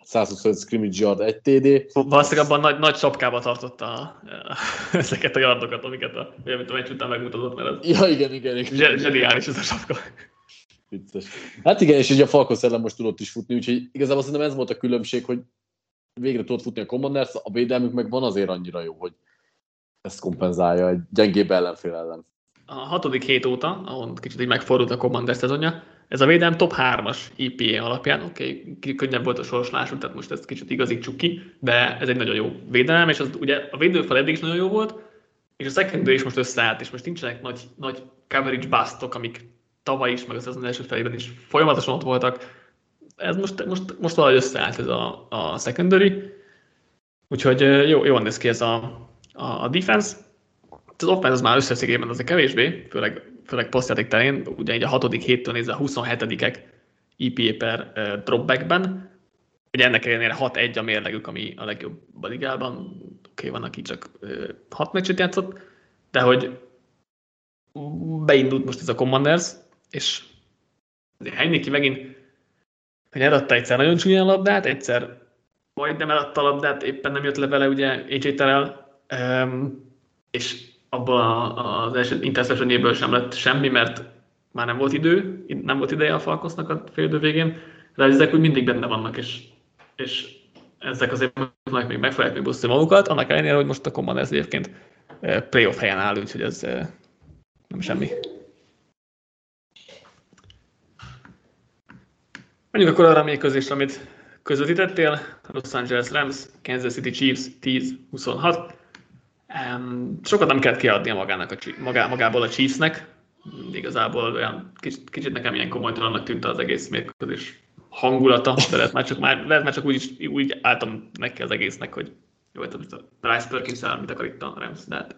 125 scrimmage yard, 1 TD. Valószínűleg abban nagy sapkába tartotta ezeket a yardokat, amiket a meccs után megmutatott, mert ez ja, igen. Zseniális ez a sapka. Vicces. Hát igen, és ugye a Falcons ellen most tudott is futni, úgyhogy igazából szerintem ez volt a különbség, hogy végre tudott futni a Commanders, a védelmük meg van azért annyira jó, hogy ezt kompenzálja egy gyengébb ellenfél ellen. A 6. hét óta, ahol kicsit így megfordult a Commanders szezonja, ez a védelem top 3-as IPA alapján, oké, könnyebb volt a sorsolásuk, tehát most ezt kicsit igazítsuk ki, de ez egy nagyon jó védelem, és az ugye a védőfal eddig is nagyon jó volt, és a secondary is most összeállt, és most nincsenek nagy coverage bustok, amik tavaly is, meg az első felében is folyamatosan ott voltak. Ez most valahogy összeállt ez a secondary. Úgyhogy jól néz ki ez a defense. Az offense az már összeszégében azért kevésbé, főleg posztjáték terén, ugye így a 6. héttől nézve a 27-ek EPA per dropbackben. Ugye ennek ellenére 6-1 a mérlegük, ami a legjobb a ligában. Oké, van, aki csak 6 meccset játszott, de hogy beindult most ez a Commanders, és Heineken megint, hogy eladta egyszer nagyon csúnyán labdát, egyszer majdnem eladta a labdát, éppen nem jött le vele, ugye AJ Terrell, és abból az első interceptionjéből sem lett semmi, mert már nem volt idő, nem volt ideje a Falconsnak a félidő végén, de ezek úgy mindig benne vannak, és ezek azért még megfelelják még bosszulni magukat, annak ellenére, hogy most a Commanders egyébként playoff helyen áll, úgyhogy ez nem semmi. Menjünk akkor arra a mérkőzésre, amit közvetítettél. Los Angeles Rams, Kansas City Chiefs 10-26. Sokat nem kellett kiadnia magából a Chiefsnek. Igazából olyan kicsit nekem ilyen komolytalannak tűnt az egész mérkőzés hangulata, de lehet már csak úgy álltam neki az egésznek, hogy jó, hogy Bryce Perkins-el mit akar itt a Rams, de hát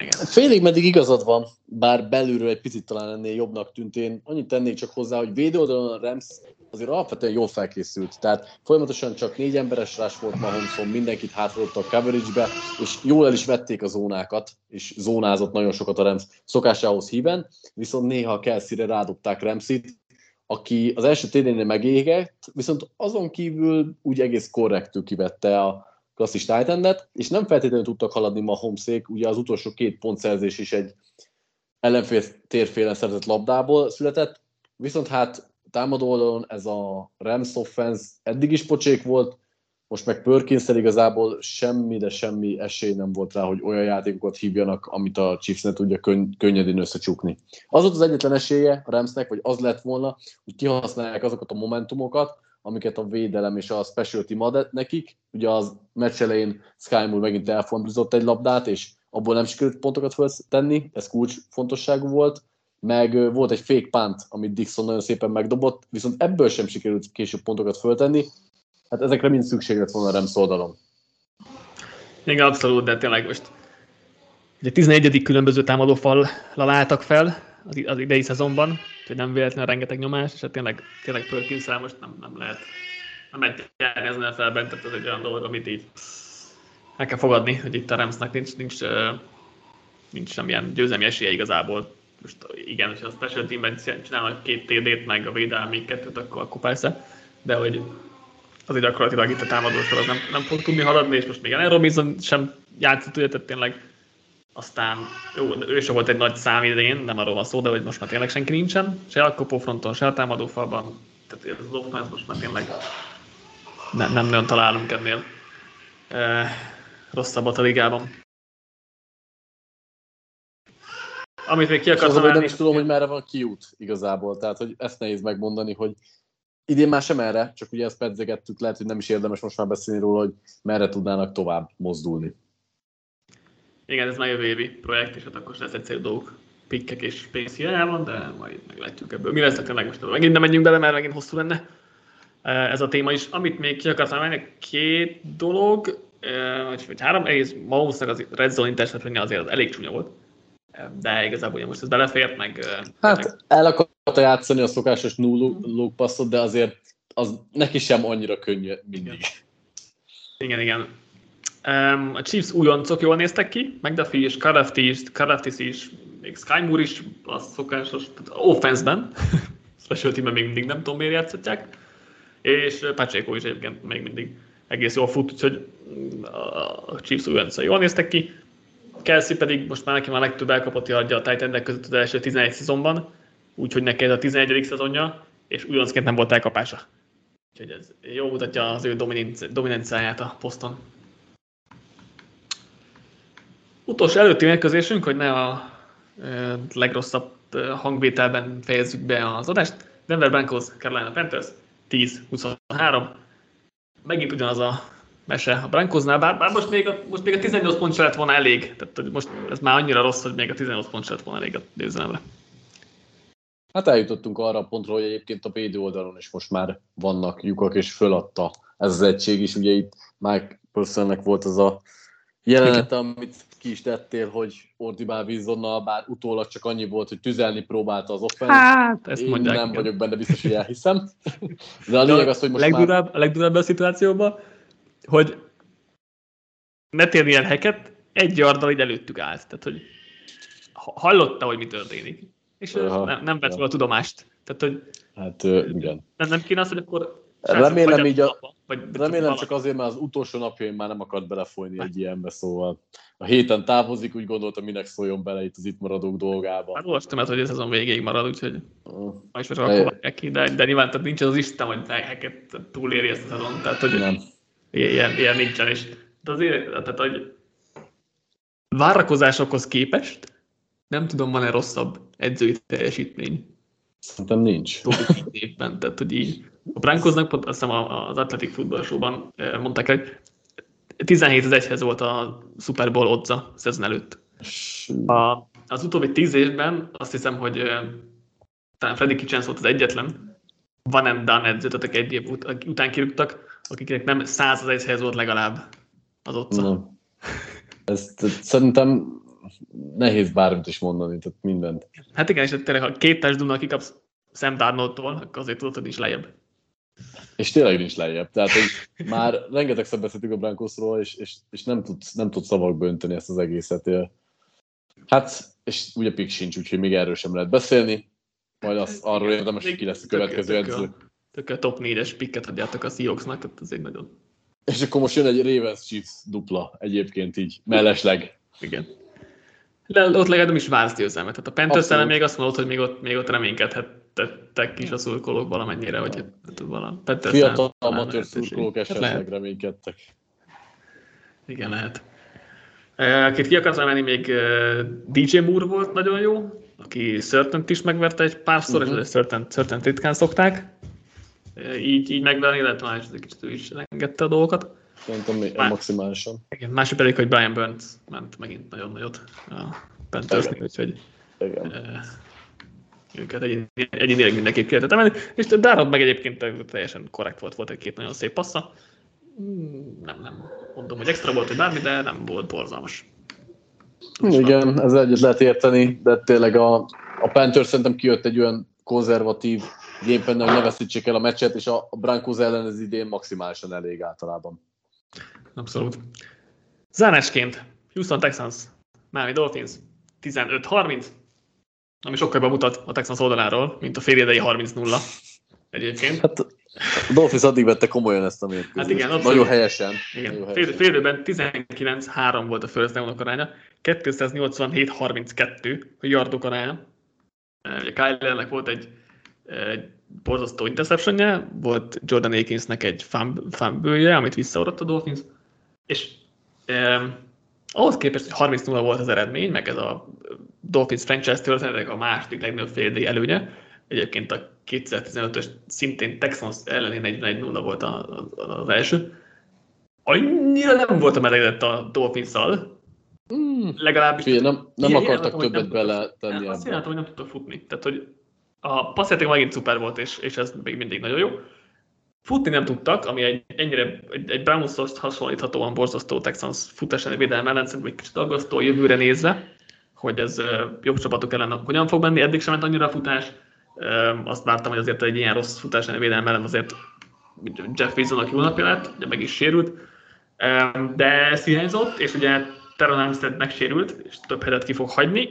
igen. Félig meddig igazad van, bár belülről egy picit talán ennél jobbnak tűnt. Én annyit tennék csak hozzá, hogy védőoldalon a Rams azért alapvetően jól felkészült. Tehát folyamatosan csak 4 emberes rás volt Mahomeson, mindenkit hátradobta a coverage-be, és jól el is vették a zónákat, és zónázott nagyon sokat a Rams szokásához híven, viszont néha Kelsey-re rádobták Ramsit, aki az első TD-nél megégett, viszont azon kívül úgy egész korrektül kivette a klasszis tight endet, és nem feltétlenül tudtak haladni Mahomesék, ugye az utolsó 2 pontszerzés is egy ellenfél térfélen szerzett labdából született, viszont hát támadó oldalon ez a Rams offense eddig is pocsék volt, most meg Perkins-el igazából semmi esély nem volt rá, hogy olyan játékokat hívjanak, amit a Chiefs ne tudja könnyedén összecsukni. Az volt az egyetlen esélye a Ramsnek, vagy az lett volna, hogy kihasználják azokat a momentumokat, amiket a védelem és a specialty ad nekik. Ugye az meccs elején Sky Moore megint elfondított egy labdát, és abból nem sikerült pontokat föltenni, ez kulcsfontosságú volt. meg volt egy fake punt, amit Dixon nagyon szépen megdobott, viszont ebből sem sikerült később pontokat föltenni, hát ezekre mind szükség lett volna a Rams oldalon. Igen, abszolút, de tényleg most. Ugye 11. különböző támadófallal álltak fel az idei szezonban, hogy nem véletlenül rengeteg nyomás, és hát tényleg Perkins-el most nem lehet, nem lehet járni ezen a felben, tehát ez egy olyan dolog, amit így el kell fogadni, hogy itt a Ramsnak nincs semmilyen győzelmi esélye igazából. Most igen, hogyha a special teamben csinálnak 2 TD-t, meg a védelmi 2-t, akkor persze, de hogy azért gyakorlatilag itt a támadóstól az nem fog tudni haladni, és most még Allen Robinson sem játszott, ugye, tehát tényleg aztán jó, ő sem volt egy nagy szám idején, nem arról van szó, de hogy most már tényleg senki nincsen, se a kopófronton, se a támadófalban, tehát az offense most már tényleg nem nagyon találunk ennél rosszabbat a ligában. Amit még ki akartam állni. Nem is tudom, hogy merre van kiút igazából, tehát hogy ezt nehéz megmondani, hogy idén már sem erre, csak ugye ezt pedzegettük, lehet, hogy nem is érdemes most már beszélni róla, hogy merre tudnának tovább mozdulni. Igen, ez már jövő évi projekt, és hát akkor lesz egyszerű dolgok, pikkek és pénz hiányában, de majd meglátjuk ebből. Mi lesz, tényleg most megint nem menjünk bele, mert megint hosszú lenne ez a téma is. Amit még ki akartam állni, 2 dolog, vagy 3 egész, Mahomesnak az red zone interceptionje azért az elég csúnya volt. De igazából most ez belefért, meg... Hát el akarta játszani a szokásos null-look passzot, de azért az neki sem annyira könnyű mindig. Igen. A Chiefs újoncok jól néztek ki, McDuffie is, Karaftis is, még Sky Moore is a szokásos, tehát offense-ben, special teamben még mindig nem tudom miért játszhatják, és Pacheco is egyébként még mindig egész jól fut, úgyhogy a Chiefs újoncok jól néztek ki. Kelsey pedig most már neki már legtöbb elkapottja adja a tight endek között az első 11 szezonban, úgyhogy neki ez a 11. szezonja, és újoncként nem volt elkapása. Úgyhogy ez jól mutatja az ő dominanciáját a poszton. Utolsó előtti mérkőzésünk, hogy ne a legrosszabb hangvételben fejezzük be az adást. Denver Broncos, Carolina Panthers, 10-23. Megint ugyanaz a mese a Broncosnál, bár most még a 18 pont se lett volna elég. Tehát most ez már annyira rossz, hogy még a 18 pont se lett volna elég a győzelemre. Hát eljutottunk arra a pontra, hogy egyébként a védő oldalon is most már vannak lyukak, és föladta ez az egység is. Ugye itt Mike Purcellnek volt az a jelenete, amit ki is tettél, hogy Ordibál Wilsonnal, bár utólag csak annyi volt, hogy tüzelni próbálta az offense. Hát, ezt mondják. Én nem vagyok benne biztos, hogy elhiszem. De a lényeg az, hogy most a legdurább a szituációban, hogy ne térni ilyen heket, egy yarddal így előttük állt. Tehát, hogy hallotta, hogy mi történik. És nem vett volna tudomást. Tehát, hogy hát, igen. Nem kéne az, hogy akkor... Remélem csak azért, mert az utolsó napjaim már nem akart belefolyni egy ilyenbe, szóval a héten távozik, úgy gondoltam, minek szóljon bele itt az itt maradók dolgába. Hát olvastam, hogy ez azon végéig marad, úgyhogy ma is akkor várják ki, de nyilván tehát nincs az Isten, hogy heket túléri ezt a szezon, tehát hogy nem. Ilyen nincsen is. De azért, tehát hogy várakozásokhoz képest nem tudom, van-e rosszabb edzői teljesítmény. Szerintem nincs. Évben, tehát, hogy így a Broncosnak, azt hiszem az Athletic Football Show-ban mondták, hogy 17-1 volt a Super Bowl odds-a szezon előtt. Az utóbbi 10 évben azt hiszem, hogy talán Freddy Kitchens volt az egyetlen one and done edzőtötök egy év után kirúgtak, akiknek nem 100-1 volt legalább az odds-a. No. Ezt szerintem nehéz bármit is mondani, tehát mindent. Hát igen, és tényleg, ha 2 társadalommal kikapsz Sam Darnoldtól, akkor azért tudod, hogy nincs lejjebb. És tényleg nincs lejjebb. Tehát már rengetegszer beszéltük a Broncosról, és nem tudsz szavakba önteni ezt az egészet. Hát, és ugye pik sincs, úgyhogy még erről sem lehet beszélni. Majd arról érdemes, hogy ki lesz a következő edző. Tök a top 4-es pikket adjátok a Seahawksnak, tehát azért nagyon... És akkor most jön egy Ravens-Chiefs dupla egyébként így, mellesleg. Igen. De ott legalább nem is vársz győzelmet. Tehát a Panthers ellen még azt mondod, hogy még ott reménykedhettek is a szurkolók valamennyire, vagy valami. Fiatal amatőr szurkolók esetleg reménykedtek. Igen, lehet. Akit ki akartam menni, még DJ Moore volt nagyon jó, aki Certain-t is megverte egy párszor, és Certain-t ritkán szokták. Így megverni, illetve már egy kicsit ő is engedte a dolgokat. Szerintem maximálisan. Igen, másik pedig, hogy Brian Burns ment megint nagyon nagyot a Panthersnél, úgyhogy őket egyénileg mindenképp ki lehetett emelni, és Darnold meg egyébként teljesen korrekt volt egy-két nagyon szép passza. Nem mondom, hogy extra volt, hogy bármi, de nem volt borzalmas. Igen, ezzel egyet lehet érteni, de tényleg a Panthers szerintem kijött egy olyan konzervatív gameplan, hogy ne veszítsék el a meccset, és a Broncos ellen ez idén maximálisan elég általában. Abszolút. Zárásként Houston Texans, Miami Dolphins 15-30, ami sokkal bemutat a Texans oldaláról, mint a félidei 30-0 egyébként. Hát a Dolphins addig vette komolyan ezt a mérkőzést. Hát igen, abszolút. Nagyon helyesen. Félidőben 19-3 volt a First Down-ok aránya, 287-32 a yardok aránya. Ugye Kylernek volt egy borzasztó interceptionje, volt Jordan Aitkinsnek egy fumble-je, amit visszaadott a Dolphins, és ahhoz képest, hogy 30-0 volt az eredmény, meg ez a Dolphins franchise történetek a második legnagyobb félidei előnye. Egyébként a 2015-ös szintén Texans elleni 41-0 volt az első. Annyira nem voltam elégedett a Dolphinsszal. Legalábbis... Nem akartak többet beletenni. Azt jelenti, hogy nem tudtak futni. Tehát, hogy a passzjáték megint szuper volt, és ez még mindig nagyon jó. Futni nem tudtak, ami egy Browns-hoz hasonlíthatóan borzasztó Texans futásányi védelme ellen, szerintem egy kicsit aggasztó jövőre nézve, hogy ez jobb csapatok ellen hogyan fog menni. Eddig sem ment annyira a futás. Azt vártam, hogy azért egy ilyen rossz futásányi védelme ellen azért Jeff Wilson-nak jó napja lett, ugye meg is sérült. De ez hiányzott, és ugye Teron Armstead megsérült, és több hetet ki fog hagyni,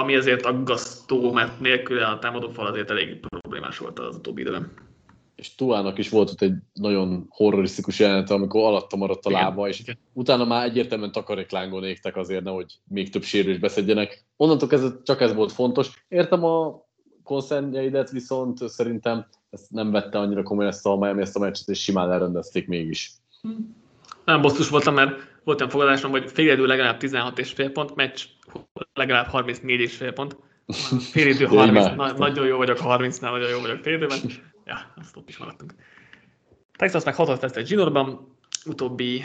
ami azért aggasztó, mert nélküle a támadófal azért elég problémás volt az utóbbi időben. És Tuának is volt ott egy nagyon horrorisztikus jelenete, amikor alatta maradt a lába, és utána már egyértelműen takaréklángon égtek azért, nehogy még több sérülést beszedjenek. Onnantól kezdve csak ez volt fontos. Értem a konszernjeidet, viszont szerintem ezt nem vette annyira komolyan ezt a meccset, és simán elrendezték mégis. Nem bosszus voltam, mert volt olyan fogadásom, hogy félidő legalább 16,5 pont, meccs legalább 34,5 pont. Félidő 30, nagyon jó vagyok 30-nál, nagyon jó vagyok félidőben. Ja, azt ott is maradtunk. Texas meg 6-at vesztett egy zsinórban, utóbbi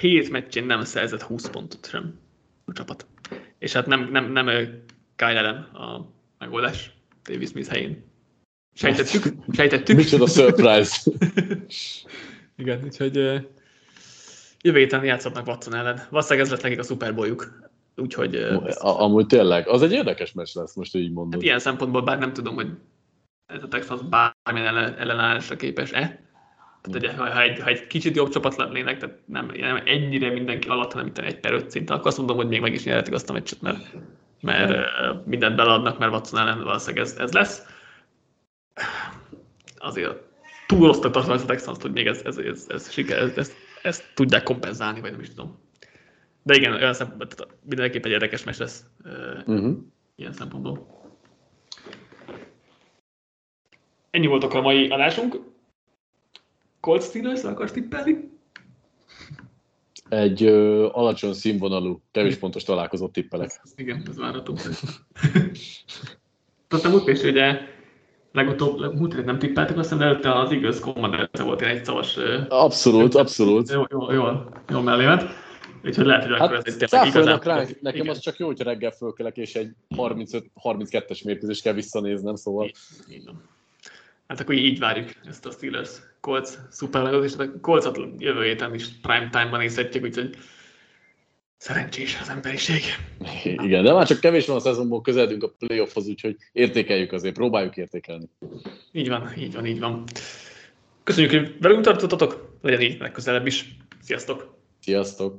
7 meccsén nem szerzett 20 pontot sem a csapat. És hát nem Kyle Allen a megoldás Davis Smith helyén. Sejtettük. Micsoda surprise. Igen, úgyhogy jövő héten játszhatnak Watson ellen. Valószínűleg ez lett nekik a Super Bowl-juk. Úgyhogy... amúgy tényleg, az egy érdekes meccs lesz, most így mondom. Hát ilyen szempontból bár nem tudom, hogy ez a Texas bármilyen ellenállásra képes-e? Tehát ha egy kicsit jobb csapat lennének, tehát nem ennyire mindenki alatt, hanem itt 1/5 szinten, akkor azt mondom, hogy még meg is nyerhetik azt a meccset, mert mindent beleadnak, mert Watson ellen valószínűleg ez lesz. Azért túl rossznak tartom ezt a Texans-t, hogy még ezt tudják kompenzálni, vagy nem is tudom. De igen, olyan szempontból mindenképp egy érdekes meccs lesz ilyen szempontból. Ennyi voltak a mai adásunk. Cold Steelers-re akarsz tippelni? Egy alacsony színvonalú, kevés pontos találkozót tippelek. Igen, ez várható. Tudtam úgy például, ugye legutóbb nem tippeltek, aztán előtte az Eagles Commanders volt ilyen egy szavas... Abszolút. Jól mellé ment. Úgyhogy lehet, hogy akkor ez egy igazán... Nekem igen. Az csak jó, hogyha reggel fölkelek, és egy 35-32-es mérkőzést kell visszanéznem, szóval... Igen. Hát akkor így várjuk ezt a Steelers-Colts szupermegot, és a Colts-at jövő héten is prime time-ban nézhetjük, úgyhogy szerencsés az emberiség. Igen, de már csak kevés van a szezonból, közeledünk a playoffhoz, úgyhogy értékeljük azért, próbáljuk értékelni. Így van. Köszönjük, hogy velünk tartottatok, legyen így legközelebb is. Sziasztok! Sziasztok!